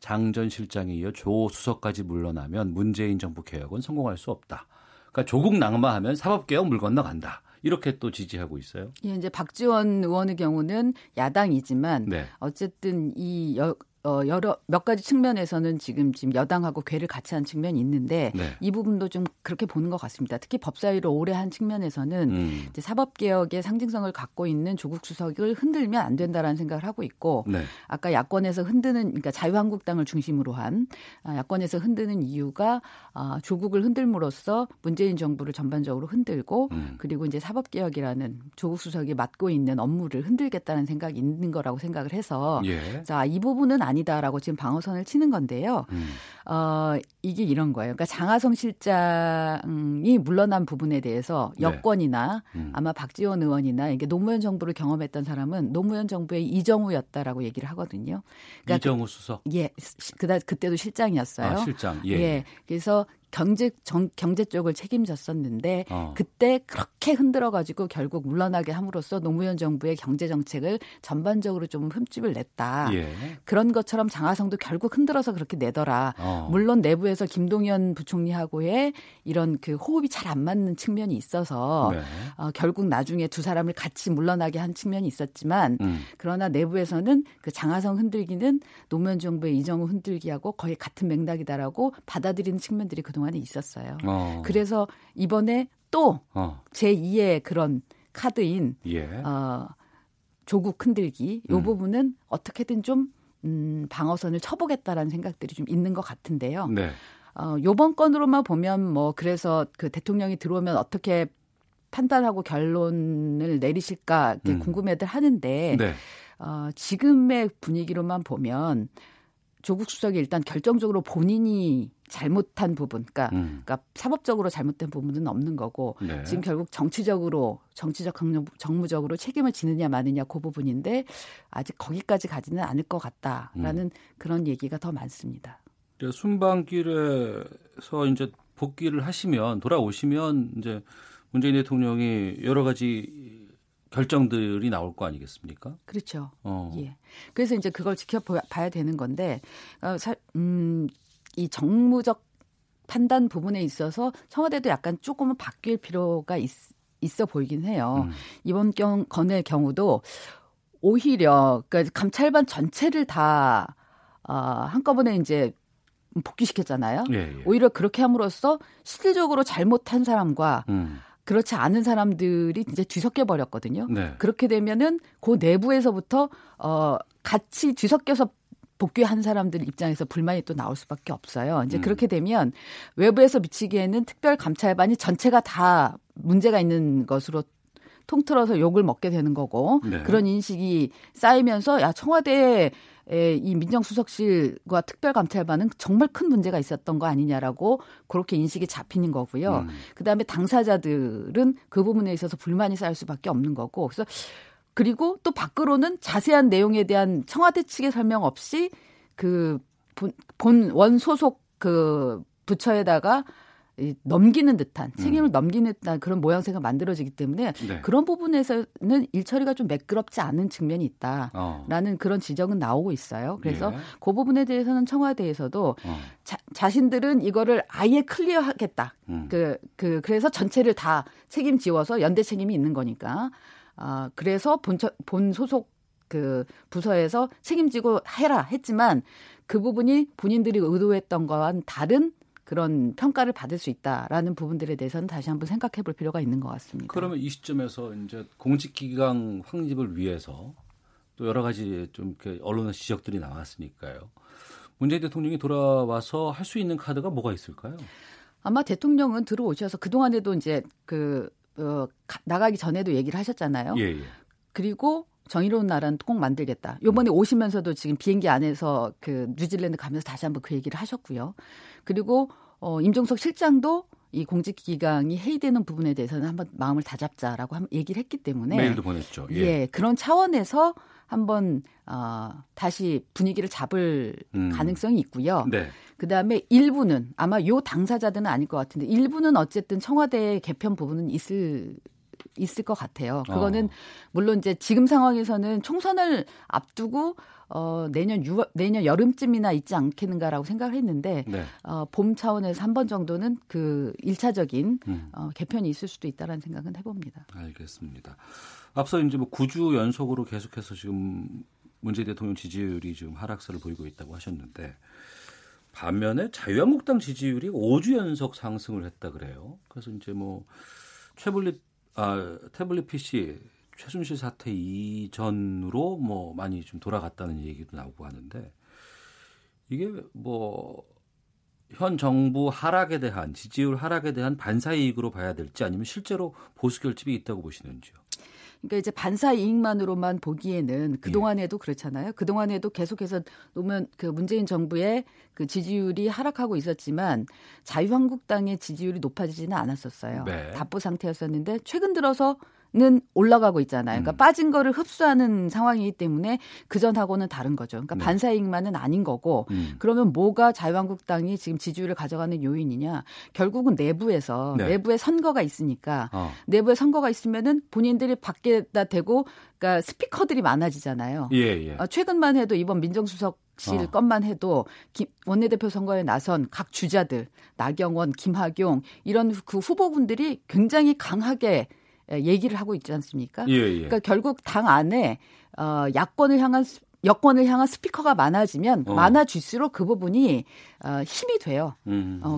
장 전 실장에 이어 조 수석까지 물러나면 문재인 정부 개혁은 성공할 수 없다. 그러니까 조국 낙마하면 사법개혁 물 건너간다. 이렇게 또 지지하고 있어요. 예, 이제 박지원 의원의 경우는 야당이지만 네. 어쨌든 이 여러 몇 가지 측면에서는 지금 여당하고 궤를 같이 한 측면이 있는데 네. 이 부분도 좀 그렇게 보는 것 같습니다. 특히 법사위를 오래 한 측면에서는 이제 사법개혁의 상징성을 갖고 있는 조국 수석을 흔들면 안 된다라는 생각을 하고 있고 네. 아까 야권에서 그러니까 자유한국당을 중심으로 한 야권에서 흔드는 이유가 조국을 흔들므로써 문재인 정부를 전반적으로 흔들고 그리고 이제 사법개혁이라는 조국 수석이 맡고 있는 업무를 흔들겠다는 생각이 있는 거라고 생각을 해서 예. 자, 이 부분은 아니다라고 지금 방어선을 치는 건데요. 이게 이런 거예요. 그러니까 장하성 실장이 물러난 부분에 대해서 여권이나 네. 아마 박지원 의원이나 이게 노무현 정부를 경험했던 사람은 노무현 정부의 이정우였다라고 얘기를 하거든요. 그러니까 이정우 수석. 예, 그때도 실장이었어요. 실장. 예. 그래서 경제 쪽을 책임졌었는데 그때 그렇게 흔들어가지고 결국 물러나게 함으로써 노무현 정부의 경제 정책을 전반적으로 좀 흠집을 냈다. 예. 그런 것처럼 장하성도 결국 흔들어서 그렇게 내더라. 물론 내부에서 김동연 부총리하고의 이런 그 호흡이 잘 안 맞는 측면이 있어서 네. 결국 나중에 두 사람을 같이 물러나게 한 측면이 있었지만 그러나 내부에서는 그 장하성 흔들기는 노무현 정부의 이정우 흔들기하고 거의 같은 맥락이다라고 받아들이는 측면들이 그동안에 있었어요. 그래서 이번에 또 제2의 그런 카드인 조국 흔들기 이 부분은 어떻게든 좀 방어선을 쳐보겠다라는 생각들이 좀 있는 것 같은데요. 네. 요번 건으로만 보면 뭐 그래서 그 대통령이 들어오면 어떻게 판단하고 결론을 내리실까 궁금해들 하는데 네. 지금의 분위기로만 보면 조국 수석이 일단 결정적으로 본인이 잘못한 부분, 그러니까 사법적으로 잘못된 부분은 없는 거고 네. 지금 결국 정치적으로, 정무적으로 책임을 지느냐 마느냐 그 부분인데 아직 거기까지 가지는 않을 것 같다라는 그런 얘기가 더 많습니다. 순방길에서 이제 복귀를 하시면 돌아오시면 이제 문재인 대통령이 여러 가지 결정들이 나올 거 아니겠습니까? 그렇죠. 예. 그래서 이제 그걸 지켜봐야 되는 건데, 이 정무적 판단 부분에 있어서 청와대도 약간 조금은 바뀔 필요가 있어 보이긴 해요. 이번 건의 경우도 오히려 그러니까 감찰반 전체를 다 한꺼번에 이제 복귀시켰잖아요. 예, 예. 오히려 그렇게 함으로써 실질적으로 잘못한 사람과 그렇지 않은 사람들이 이제 뒤섞여 버렸거든요. 네. 그렇게 되면은 그 내부에서부터 같이 뒤섞여서 복귀한 사람들 입장에서 불만이 또 나올 수밖에 없어요. 이제 그렇게 되면 외부에서 미치기에는 특별 감찰반이 전체가 다 문제가 있는 것으로 통틀어서 욕을 먹게 되는 거고 네. 그런 인식이 쌓이면서 야 청와대에 이 민정수석실과 특별감찰반은 정말 큰 문제가 있었던 거 아니냐라고 그렇게 인식이 잡히는 거고요. 그다음에 당사자들은 그 부분에 있어서 불만이 쌓일 수밖에 없는 거고 그래서 그리고 또 밖으로는 자세한 내용에 대한 청와대 측의 설명 없이 그 본원 소속 그 부처에다가 넘기는 듯한 책임을 넘기는 듯한 그런 모양새가 만들어지기 때문에 네. 그런 부분에서는 일처리가 좀 매끄럽지 않은 측면이 있다라는 그런 지적은 나오고 있어요. 그래서 예. 그 부분에 대해서는 청와대에서도 자신들은 이거를 아예 클리어하겠다. 그래서 전체를 다 책임지워서 연대 책임이 있는 거니까. 그래서 본 소속 그 부서에서 책임지고 해라 했지만 그 부분이 본인들이 의도했던 거와는 다른 그런 평가를 받을 수 있다라는 부분들에 대해서는 다시 한번 생각해 볼 필요가 있는 것 같습니다. 그러면 이 시점에서 이제 공직기강 확립을 위해서 또 여러 가지 좀 언론의 지적들이 나왔으니까요. 문재인 대통령이 돌아와서 할 수 있는 카드가 뭐가 있을까요? 아마 대통령은 들어오셔서 그동안에도 이제 나가기 전에도 얘기를 하셨잖아요. 예, 예. 그리고 정의로운 나라는 꼭 만들겠다. 요번에 오시면서도 지금 비행기 안에서 그 뉴질랜드 가면서 다시 한번 그 얘기를 하셨고요. 그리고 임종석 실장도 이 공직기강이 해이되는 부분에 대해서는 한번 마음을 다잡자라고 얘기를 했기 때문에 메일도 보냈죠. 예, 예 그런 차원에서 한번 다시 분위기를 잡을 가능성이 있고요. 네. 그다음에 일부는 아마 요 당사자들은 아닐 것 같은데 일부는 어쨌든 청와대 개편 부분은 있을 것 같아요. 그거는 물론 이제 지금 상황에서는 총선을 앞두고 내년 여름쯤이나 있지 않겠는가라고 생각을 했는데 네. 봄 차원에서 한 번 정도는 그 1차적인 개편이 있을 수도 있다라는 생각은 해봅니다. 알겠습니다. 앞서 이제 9주 연속으로 계속해서 지금 문재인 대통령 지지율이 지금 하락세를 보이고 있다고 하셨는데 반면에 자유한국당 지지율이 5주 연속 상승을 했다 그래요. 그래서 이제 뭐 태블릿 PC 최순실 사태 이전으로 뭐 많이 좀 돌아갔다는 얘기도 나오고 하는데 이게 뭐 현 정부 하락에 대한 지지율 하락에 대한 반사이익으로 봐야 될지 아니면 실제로 보수 결집이 있다고 보시는지요? 그러니까 이제 반사이익만으로만 보기에는 그동안에도 그렇잖아요. 그동안에도 계속해서 노무현 그 문재인 정부의 그 지지율이 하락하고 있었지만 자유한국당의 지지율이 높아지지는 않았었어요. 네. 답보 상태였었는데 최근 들어서 는 올라가고 있잖아요. 그러니까 빠진 거를 흡수하는 상황이기 때문에 그전하고는 다른 거죠. 그러니까 네. 반사이익만은 아닌 거고 그러면 뭐가 자유한국당이 지금 지지율을 가져가는 요인이냐. 결국은 내부에서 네. 내부에 선거가 있으니까 내부에 선거가 있으면은 본인들이 밖에다 대고 그러니까 스피커들이 많아지잖아요. 예. 최근만 해도 이번 민정수석 실 것만 해도 원내대표 선거에 나선 각 주자들 나경원, 김학용 이런 그 후보분들이 굉장히 강하게 얘기를 하고 있지 않습니까? 예. 그러니까 결국 당 안에 여권을 향한 스피커가 많아지면 많아질수록 그 부분이 힘이 돼요.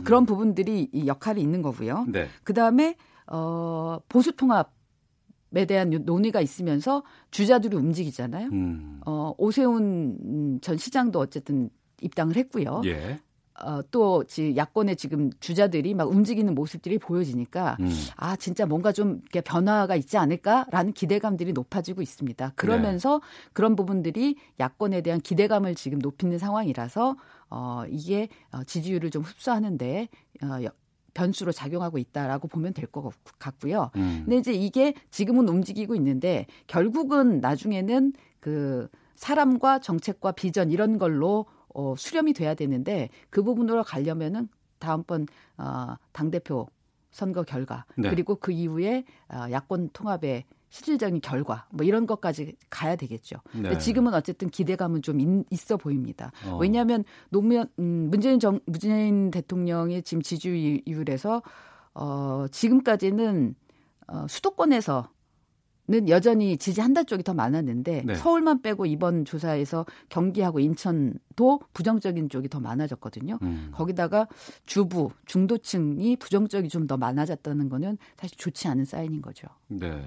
그런 부분들이 이 역할이 있는 거고요. 네. 그다음에 보수 통합에 대한 논의가 있으면서 주자들이 움직이잖아요. 오세훈 전 시장도 어쨌든 입당을 했고요. 예. 또 야권의 지금 주자들이 막 움직이는 모습들이 보여지니까 아 진짜 뭔가 좀 이렇게 변화가 있지 않을까라는 기대감들이 높아지고 있습니다. 그러면서 네. 그런 부분들이 야권에 대한 기대감을 지금 높이는 상황이라서 이게 지지율을 좀 흡수하는 데 변수로 작용하고 있다라고 보면 될 것 같고요. 근데 이제 이게 지금은 움직이고 있는데 결국은 나중에는 그 사람과 정책과 비전 이런 걸로 수렴이 돼야 되는데 그 부분으로 가려면은 다음번 당대표 선거 결과 네. 그리고 그 이후에 야권 통합의 실질적인 결과 뭐 이런 것까지 가야 되겠죠. 네. 근데 지금은 어쨌든 기대감은 좀 있어 보입니다. 왜냐하면 문재인 대통령의 지금 지지율에서 지금까지는 수도권에서 는 여전히 지지한다 쪽이 더 많았는데 네. 서울만 빼고 이번 조사에서 경기하고 인천도 부정적인 쪽이 더 많아졌거든요. 거기다가 주부, 중도층이 부정적이 좀 더 많아졌다는 거는 사실 좋지 않은 사인인 거죠. 네.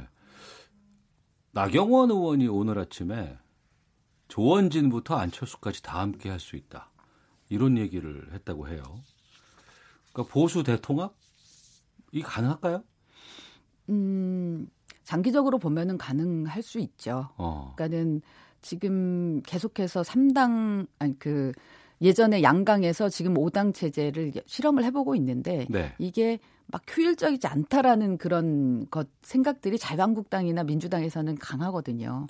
나경원 의원이 오늘 아침에 조원진부터 안철수까지 다 함께 할 수 있다. 이런 얘기를 했다고 해요. 그러니까 보수 대통합이 가능할까요? 장기적으로 보면은 가능할 수 있죠. 그러니까는 지금 계속해서 3당 예전에 양강에서 지금 5당 체제를 실험을 해보고 있는데 네. 이게 막 효율적이지 않다라는 그런 생각들이 자유한국당이나 민주당에서는 강하거든요.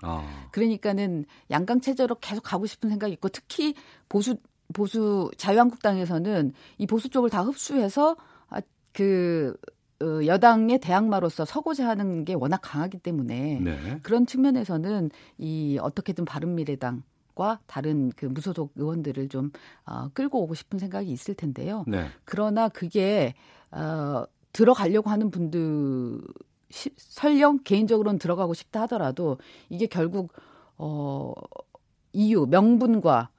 그러니까는 양강 체제로 계속 가고 싶은 생각이 있고 특히 보수 자유한국당에서는 이 보수 쪽을 다 흡수해서 여당의 대항마로서 서고자 하는 게 워낙 강하기 때문에 네. 그런 측면에서는 이 어떻게든 바른미래당과 다른 그 무소속 의원들을 좀 끌고 오고 싶은 생각이 있을 텐데요. 네. 그러나 그게 들어가려고 하는 분들 설령 개인적으로는 들어가고 싶다 하더라도 이게 결국 이유, 명분과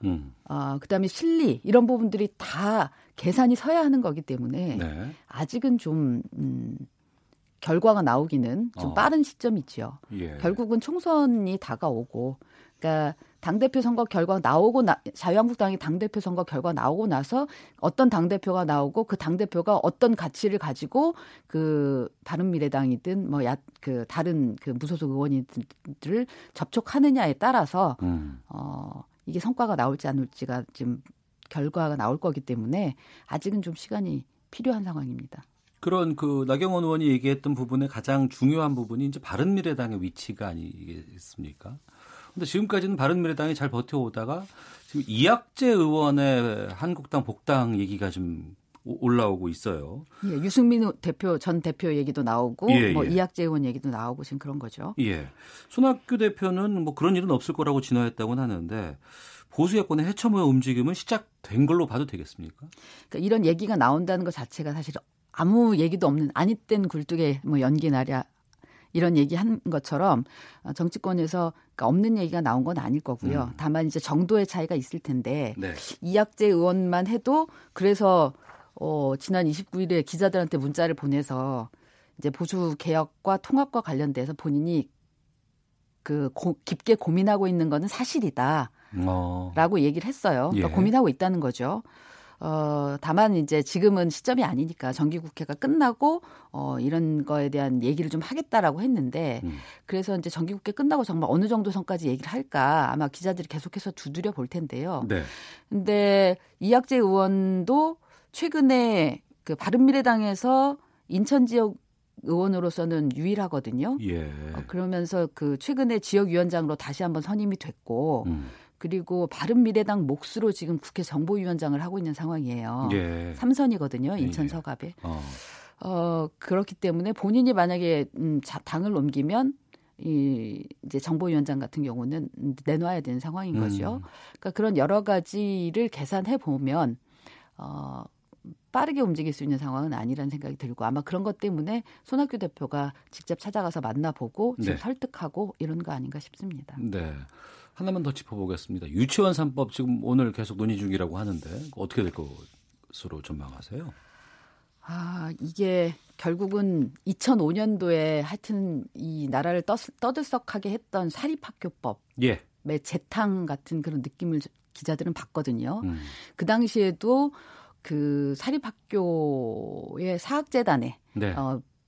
그다음에 실리 이런 부분들이 다 계산이 서야 하는 거기 때문에 네. 아직은 좀 결과가 나오기는 좀 빠른 시점이지요. 예. 결국은 총선이 다가오고 그러니까 당대표 선거 결과 나오고 자유한국당이 당대표 선거 결과 나오고 나서 어떤 당대표가 나오고 그 당대표가 어떤 가치를 가지고 그 바른미래당이든 그 다른 그 무소속 의원들을 접촉하느냐에 따라서 이게 성과가 나올지 안 올지가 지금 결과가 나올 거기 때문에 아직은 좀 시간이 필요한 상황입니다. 그런 그 나경원 의원이 얘기했던 부분의 가장 중요한 부분이 이제 바른미래당의 위치가 아니겠습니까? 근데 지금까지는 바른미래당이 잘 버텨오다가 지금 이학재 의원의 한국당 복당 얘기가 좀 올라오고 있어요. 예, 유승민 전 대표 얘기도 나오고 이학재 의원 얘기도 나오고 지금 그런 거죠. 예, 손학규 대표는 뭐 그런 일은 없을 거라고 진화했다고는 하는데 보수 야권의 해처모의 움직임은 시작된 걸로 봐도 되겠습니까? 그러니까 이런 얘기가 나온다는 것 자체가 사실 아무 얘기도 없는 아니땐 굴뚝에 뭐 연기나랴 이런 얘기한 것처럼 정치권에서 없는 얘기가 나온 건 아닐 거고요. 다만 이제 정도의 차이가 있을 텐데 네. 이학재 의원만 해도 그래서 지난 29일에 기자들한테 문자를 보내서 이제 보수 개혁과 통합과 관련돼서 본인이 깊게 고민하고 있는 거는 사실이다. 라고 얘기를 했어요. 그러니까 예. 고민하고 있다는 거죠. 다만 이제 지금은 시점이 아니니까 정기국회가 끝나고 이런 거에 대한 얘기를 좀 하겠다라고 했는데 그래서 이제 정기국회 끝나고 정말 어느 정도 선까지 얘기를 할까 아마 기자들이 계속해서 두드려 볼 텐데요. 네. 근데 이학재 의원도 최근에 그 바른미래당에서 인천 지역 의원으로서는 유일하거든요. 예. 그러면서 그 최근에 지역위원장으로 다시 한번 선임이 됐고 그리고 바른미래당 몫으로 지금 국회 정보위원장을 하고 있는 상황이에요. 예. 3선이거든요. 인천 예. 서갑에. 그렇기 때문에 본인이 만약에 당을 옮기면 이제 정보위원장 같은 경우는 내놔야 되는 상황인 거죠. 그러니까 그런 여러 가지를 계산해 보면 빠르게 움직일 수 있는 상황은 아니라는 생각이 들고 아마 그런 것 때문에 손학규 대표가 직접 찾아가서 만나보고 네. 설득하고 이런 거 아닌가 싶습니다. 네. 하나만 더 짚어보겠습니다. 유치원 3법 지금 오늘 계속 논의 중이라고 하는데 어떻게 될 것으로 전망하세요? 이게 결국은 2005년도에 하여튼 이 나라를 떠들썩하게 했던 사립학교법의 예. 재탕 같은 그런 느낌을 기자들은 봤거든요. 그 당시에도 그 사립학교의 사학재단의 네.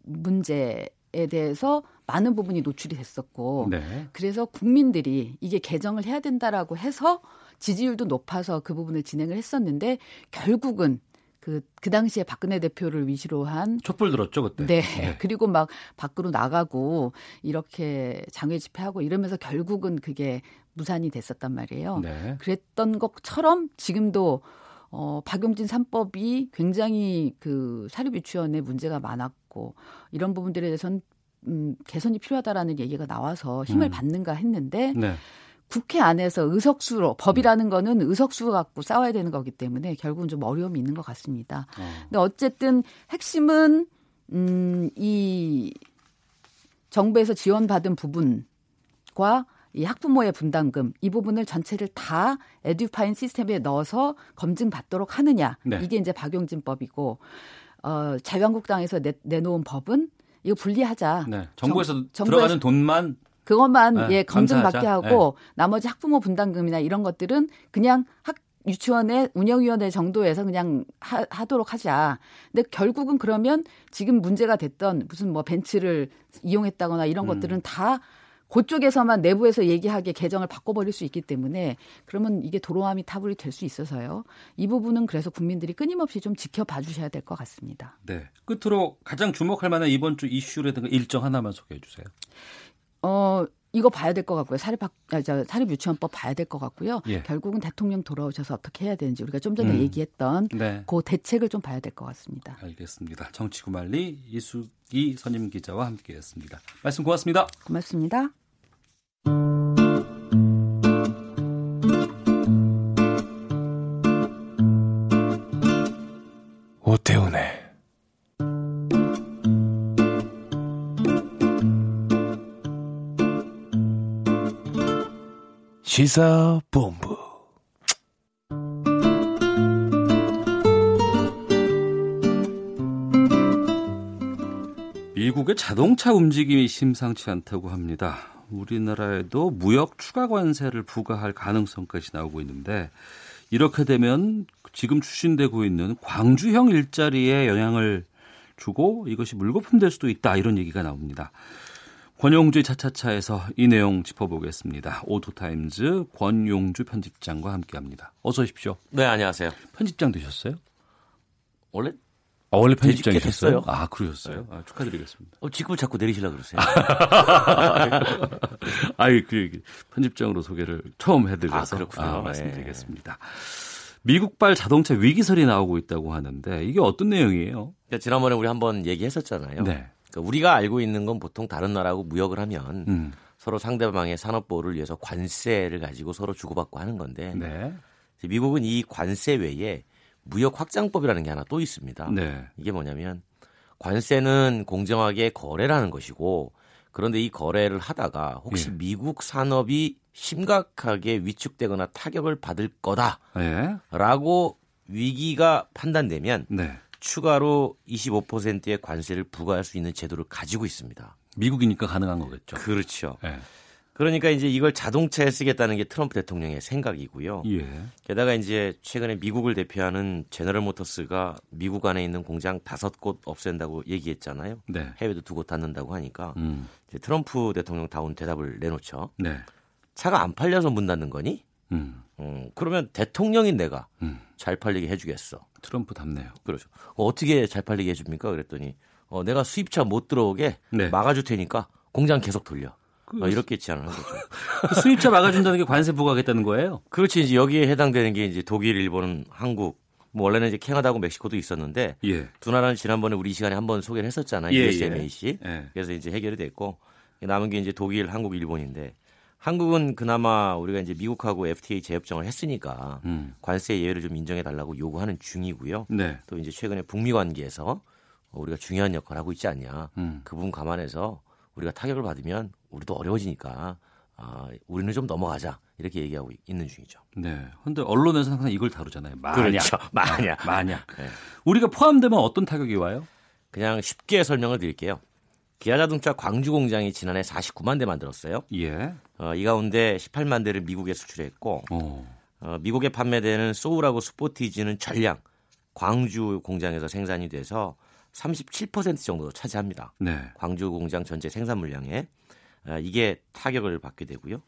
문제에 대해서 많은 부분이 노출이 됐었고 네. 그래서 국민들이 이게 개정을 해야 된다라고 해서 지지율도 높아서 그 부분을 진행을 했었는데 결국은 그 당시에 박근혜 대표를 위시로 한 촛불 들었죠 그때. 네. 네. 그리고 막 밖으로 나가고 이렇게 장외 집회하고 이러면서 결국은 그게 무산이 됐었단 말이에요. 네. 그랬던 것처럼 지금도 박용진 3법이 굉장히 그 사립유치원에 문제가 많았고 이런 부분들에 대해서는 개선이 필요하다라는 얘기가 나와서 힘을 받는가 했는데 네. 국회 안에서 의석수로 법이라는 거는 의석수 갖고 싸워야 되는 거기 때문에 결국은 좀 어려움이 있는 것 같습니다. 근데 어쨌든 핵심은 이 정부에서 지원받은 부분과 이 학부모의 분담금 이 부분을 전체를 다 에듀파인 시스템에 넣어서 검증받도록 하느냐 네. 이게 이제 박용진법이고 자유한국당에서 내놓은 법은 이거 분리하자. 네. 정부에서 들어가는 돈만 그것만 네. 예 검증받게 하고 네. 나머지 학부모 분담금이나 이런 것들은 그냥 유치원의 운영위원회 정도에서 그냥 하도록 하자. 근데 결국은 그러면 지금 문제가 됐던 무슨 뭐 벤츠를 이용했다거나 이런 것들은 다 그쪽에서만 내부에서 얘기하게 개정을 바꿔버릴 수 있기 때문에 그러면 이게 도로함이 타불이 될 수 있어서요. 이 부분은 그래서 국민들이 끊임없이 좀 지켜봐 주셔야 될 것 같습니다. 네. 끝으로 가장 주목할 만한 이번 주 이슈라든가 일정 하나만 소개해 주세요. 이거 봐야 될 것 같고요. 사립유치원법 봐야 될 것 같고요. 예. 결국은 대통령 돌아오셔서 어떻게 해야 되는지 우리가 좀 전에 얘기했던 네. 그 대책을 좀 봐야 될 것 같습니다. 알겠습니다. 정치구말리 이수기 선임 기자와 함께했습니다. 말씀 고맙습니다. 고맙습니다. 오태훈의 시사본부. 미국의 자동차 움직임이 심상치 않다고 합니다. 우리나라에도 무역 추가 관세를 부과할 가능성까지 나오고 있는데 이렇게 되면 지금 추진되고 있는 광주형 일자리에 영향을 주고 이것이 물거품 될 수도 있다 이런 얘기가 나옵니다. 권용주 차차차에서 이 내용 짚어보겠습니다. 오토타임즈 권용주 편집장과 함께합니다. 어서 오십시오. 네, 안녕하세요. 편집장 되셨어요? 원래 편집장이셨어요? 아, 그러셨어요? 네. 축하드리겠습니다. 직급을 자꾸 내리시려고 그러세요. 편집장으로 소개를 처음 해드려서 말씀드리겠습니다. 미국발 자동차 위기설이 나오고 있다고 하는데 이게 어떤 내용이에요? 그러니까 지난번에 우리 한번 얘기했었잖아요. 네. 그러니까 우리가 알고 있는 건 보통 다른 나라하고 무역을 하면 서로 상대방의 산업 보호를 위해서 관세를 가지고 서로 주고받고 하는 건데 네. 미국은 이 관세 외에 무역 확장법이라는 게 하나 또 있습니다. 네. 이게 뭐냐면 관세는 공정하게 거래를 하는 것이고 그런데 이 거래를 하다가 혹시 네. 미국 산업이 심각하게 위축되거나 타격을 받을 거다라고 네. 위기가 판단되면 네. 추가로 25%의 관세를 부과할 수 있는 제도를 가지고 있습니다. 미국이니까 가능한 거겠죠. 그렇죠. 네. 그러니까 이제 이걸 자동차에 쓰겠다는 게 트럼프 대통령의 생각이고요. 예. 게다가 이제 최근에 미국을 대표하는 제너럴 모터스가 미국 안에 있는 공장 5곳 없앤다고 얘기했잖아요. 네. 해외도 2곳 닫는다고 하니까 이제 트럼프 대통령다운 대답을 내놓죠. 네. 차가 안 팔려서 문 닫는 거니? 그러면 대통령인 내가 잘 팔리게 해주겠어. 트럼프 답네요. 그렇죠. 어떻게 잘 팔리게 해줍니까? 그랬더니 내가 수입차 못 들어오게 막아줄 테니까 공장 계속 돌려. 이렇게 제안을 한 거죠. 수입차 막아준다는 게 관세 부과하겠다는 거예요? 그렇지. 이제 여기에 해당되는 게 이제 독일, 일본, 한국, 뭐 원래는 이제 캐나다하고 멕시코도 있었는데 두 나라는 지난번에 우리 이 시간에 한번 소개를 했었잖아요. USMAC. 그래서 이제 해결이 됐고 남은 게 이제 독일, 한국, 일본인데 한국은 그나마 우리가 이제 미국하고 FTA 재협정을 했으니까 관세 예외를 좀 인정해 달라고 요구하는 중이고요. 또 이제 최근에 북미 관계에서 우리가 중요한 역할을 하고 있지 않냐. 그 부분 감안해서 우리가 타격을 받으면 우리도 어려워지니까 우리는 좀 넘어가자 이렇게 얘기하고 있는 중이죠. 네. 그런데 언론에서는 항상 이걸 다루잖아요. 만약. 네. 우리가 포함되면 어떤 타격이 와요? 그냥 쉽게 설명을 드릴게요. 기아자동차 광주 공장이 지난해 49만 대 만들었어요. 이 가운데 18만 대를 미국에 수출했고 미국에 판매되는 소울하고 스포티지는 전량 광주 공장에서 생산이 돼서 37% 정도 차지합니다. 광주 공장 전체 생산 물량에 이게 타격을 받게 되고요.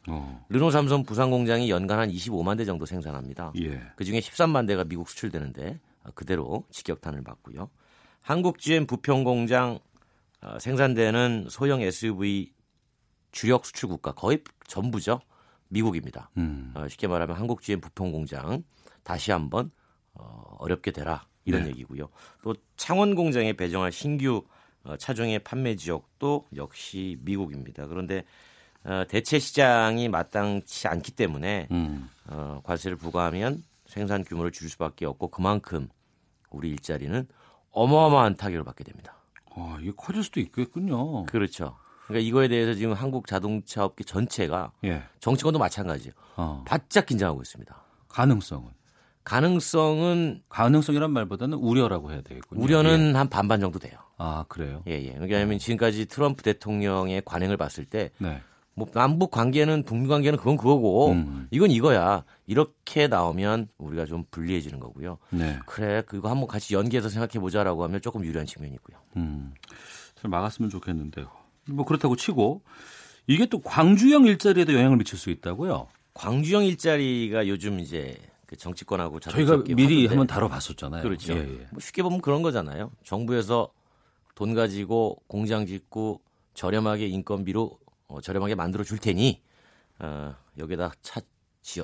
르노삼성 부산 공장이 연간 한 25만 대 정도 생산합니다. 그중에 13만 대가 미국 수출되는데 그대로 직격탄을 맞고요. 한국 GM 부평 공장 생산되는 소형 SUV 주력 수출 국가 거의 전부죠. 미국입니다. 쉽게 말하면 한국 GM 부평 공장 다시 한번 어렵게 되라 이런 얘기고요. 또 창원 공장에 배정할 신규 차종의 판매 지역도 역시 미국입니다. 그런데 대체 시장이 마땅치 않기 때문에 관세를 부과하면 생산 규모를 줄일 수밖에 없고 그만큼 우리 일자리는 어마어마한 타격을 받게 됩니다. 이게 커질 수도 있겠군요. 그렇죠. 그러니까 이거에 대해서 지금 한국 자동차 업계 전체가 정치권도 마찬가지예요. 바짝 긴장하고 있습니다. 가능성이란 말보다는 우려라고 해야 되겠군요. 우려는 한 반반 정도 돼요. 아, 그래요? 예. 왜냐하면 지금까지 트럼프 대통령의 관행을 봤을 때 뭐 남북 관계는 북미 관계는 그건 그거고 이건 이거야. 이렇게 나오면 우리가 좀 불리해지는 거고요. 그래, 그거 한번 같이 연계해서 생각해보자라고 하면 조금 유리한 측면이 있고요. 잘 막았으면 좋겠는데요. 뭐 그렇다고 치고 이게 또 광주형 일자리에도 영향을 미칠 수 있다고요? 광주형 일자리가 요즘 이제 정치권하고 저희가 미리 한번 다뤄봤었잖아요. 그렇죠. 뭐 쉽게 보면 그런 거잖아요. 정부에서 돈 가지고 공장 짓고 저렴하게 인건비로 저렴하게 만들어 줄 테니 여기에다 차 지어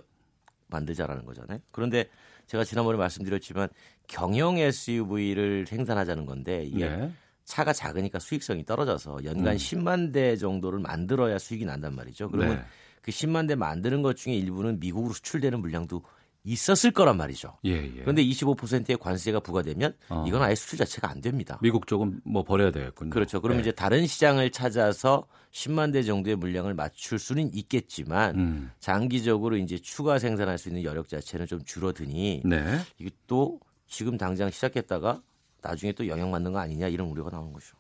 만들자라는 거잖아요. 그런데 제가 지난번에 말씀드렸지만 경영 SUV를 생산하자는 건데 이게 차가 작으니까 수익성이 떨어져서 연간 10만 대 정도를 만들어야 수익이 난단 말이죠. 그러면 그 10만 대 만드는 것 중에 일부는 미국으로 수출되는 물량도 있었을 거란 말이죠. 그런데 25%의 관세가 부과되면 이건 아예 수출 자체가 안 됩니다. 미국 쪽은 뭐 버려야 되겠군요. 그렇죠. 그러면 이제 다른 시장을 찾아서 10만 대 정도의 물량을 맞출 수는 있겠지만 장기적으로 이제 추가 생산할 수 있는 여력 자체는 좀 줄어드니 이게 또 지금 당장 시작했다가 나중에 또 영향받는 거 아니냐 이런 우려가 나오는 것이죠.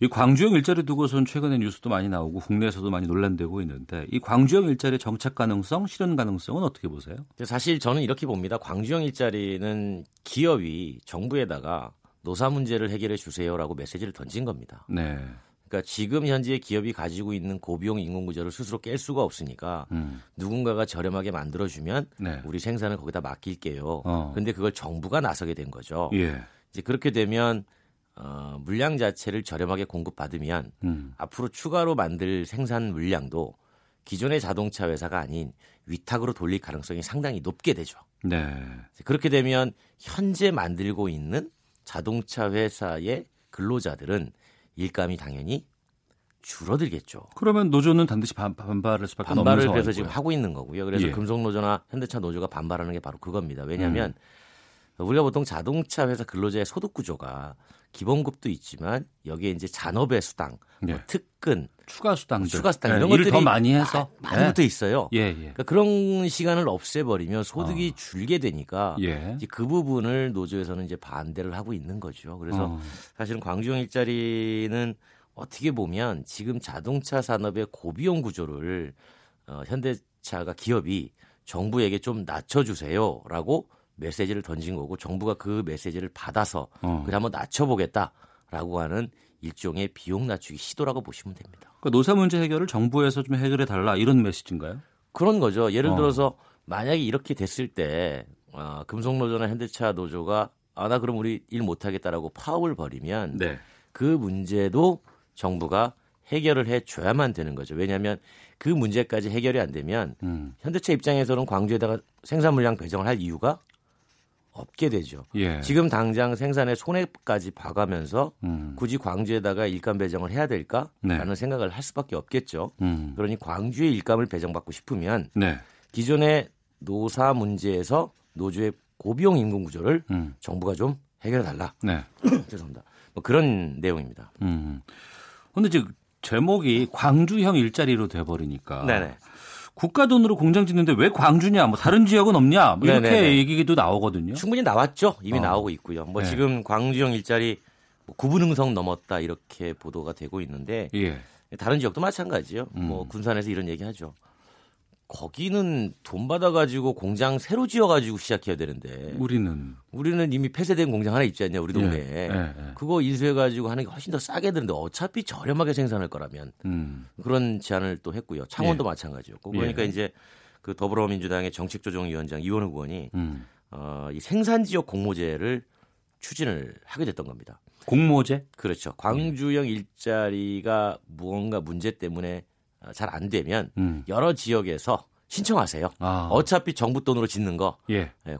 이 광주형 일자리 두고선 최근에 뉴스도 많이 나오고 국내에서도 많이 논란되고 있는데 이 광주형 일자리의 정착 가능성, 실현 가능성은 어떻게 보세요? 사실 저는 이렇게 봅니다. 광주형 일자리는 기업이 정부에다가 노사 문제를 해결해 주세요라고 메시지를 던진 겁니다. 그러니까 지금 현재 기업이 가지고 있는 고비용 인공구조를 스스로 깰 수가 없으니까 누군가가 저렴하게 만들어주면 우리 생산을 거기다 맡길게요. 그런데 그걸 정부가 나서게 된 거죠. 이제 그렇게 되면 물량 자체를 저렴하게 공급받으면 앞으로 추가로 만들 생산 물량도 기존의 자동차 회사가 아닌 위탁으로 돌릴 가능성이 상당히 높게 되죠. 그렇게 되면 현재 만들고 있는 자동차 회사의 근로자들은 일감이 당연히 줄어들겠죠. 그러면 노조는 반드시 반발할 수밖에 없는 상황이고요. 반발을 그래서 지금 하고 있는 거고요. 그래서 금속노조나 현대차 노조가 반발하는 게 바로 그겁니다. 왜냐하면 우리가 보통 자동차 회사 근로자의 소득 구조가 기본급도 있지만 여기에 이제 잔업의 수당, 뭐 특근, 추가 수당 이런 것들이 더 많이 해서 많이 붙어 있어요. 그러니까 그런 시간을 없애버리면 소득이 줄게 되니까 이제 그 부분을 노조에서는 이제 반대를 하고 있는 거죠. 그래서 사실은 광주형 일자리는 어떻게 보면 지금 자동차 산업의 고비용 구조를 현대차가 기업이 정부에게 좀 낮춰주세요라고 메시지를 던진 거고 정부가 그 메시지를 받아서 그걸 한번 낮춰보겠다라고 하는 일종의 비용 낮추기 시도라고 보시면 됩니다. 그러니까 노사 문제 해결을 정부에서 좀 해결해달라 이런 메시지인가요? 그런 거죠. 예를 들어서 만약에 이렇게 됐을 때 금속노조나 현대차 노조가 나 그럼 우리 일 못하겠다라고 파업을 벌이면 그 문제도 정부가 해결을 해줘야만 되는 거죠. 왜냐하면 그 문제까지 해결이 안 되면 현대차 입장에서는 광주에다가 생산 물량 배정을 할 이유가 없게 되죠. 예. 지금 당장 생산의 손해까지 봐가면서 굳이 광주에다가 일감 배정을 해야 될까라는 생각을 할 수밖에 없겠죠. 그러니 광주에 일감을 배정받고 싶으면 기존의 노사 문제에서 노조의 고비용 임금 구조를 정부가 좀 해결해달라. 죄송합니다. 뭐 그런 내용입니다. 그런데 지금 제목이 광주형 일자리로 돼버리니까 국가 돈으로 공장 짓는데 왜 광주냐, 뭐 다른 지역은 없냐, 뭐 이렇게 얘기도 나오거든요. 충분히 나왔죠. 이미 나오고 있고요. 뭐 지금 광주형 일자리 뭐 구분응성 넘었다 이렇게 보도가 되고 있는데 다른 지역도 마찬가지예요. 뭐 군산에서 이런 얘기하죠. 거기는 돈 받아가지고 공장 새로 지어가지고 시작해야 되는데 우리는 이미 폐쇄된 공장 하나 있지 않냐, 우리 동네에. 그거 인수해가지고 하는 게 훨씬 더 싸게 되는데 어차피 저렴하게 생산할 거라면 그런 제안을 또 했고요. 창원도 마찬가지였고. 그러니까 이제 그 더불어민주당의 정책조정위원장 이원우 의원이 이 생산지역 공모제를 추진을 하게 됐던 겁니다. 공모제? 그렇죠. 광주형 일자리가 무언가 문제 때문에 잘 안 되면 여러 지역에서 신청하세요. 어차피 정부 돈으로 짓는 거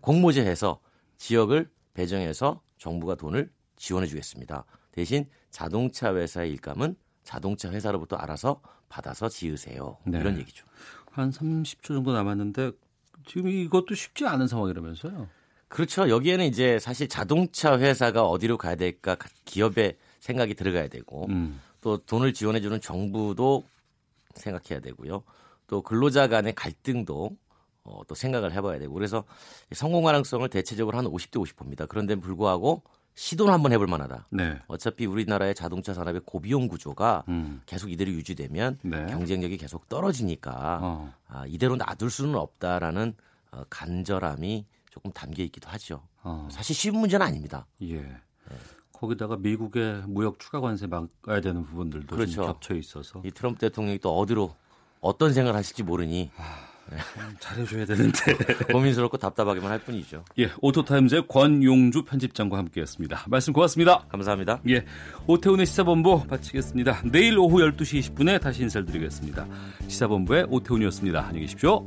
공모제해서 지역을 배정해서 정부가 돈을 지원해 주겠습니다. 대신 자동차 회사의 일감은 자동차 회사로부터 알아서 받아서 지으세요. 이런 얘기죠. 한 30초 정도 남았는데 지금 이것도 쉽지 않은 상황이라면서요. 그렇죠. 여기에는 이제 사실 자동차 회사가 어디로 가야 될까 기업의 생각이 들어가야 되고 또 돈을 지원해 주는 정부도 생각해야 되고요. 또 근로자 간의 갈등도 또 생각을 해봐야 되고. 그래서 성공 가능성을 대체적으로 한 50대 50%입니다. 그런데 불구하고 시도는 한번 해볼 만하다. 어차피 우리나라의 자동차 산업의 고비용 구조가 계속 이대로 유지되면 경쟁력이 계속 떨어지니까 이대로 놔둘 수는 없다라는 간절함이 조금 담겨 있기도 하죠. 사실 쉬운 문제는 아닙니다. 거기다가 미국의 무역 추가 관세 막아야 되는 부분들도 좀 겹쳐 있어서 이 트럼프 대통령이 또 어디로 어떤 생각을 하실지 모르니 잘해줘야 되는데 고민스럽고 답답하기만 할 뿐이죠. 오토타임즈의 권용주 편집장과 함께했습니다. 말씀 고맙습니다. 감사합니다. 오태훈의 시사본부 마치겠습니다. 내일 오후 12시 20분에 다시 인사드리겠습니다. 시사본부의 오태훈이었습니다. 안녕히 계십시오.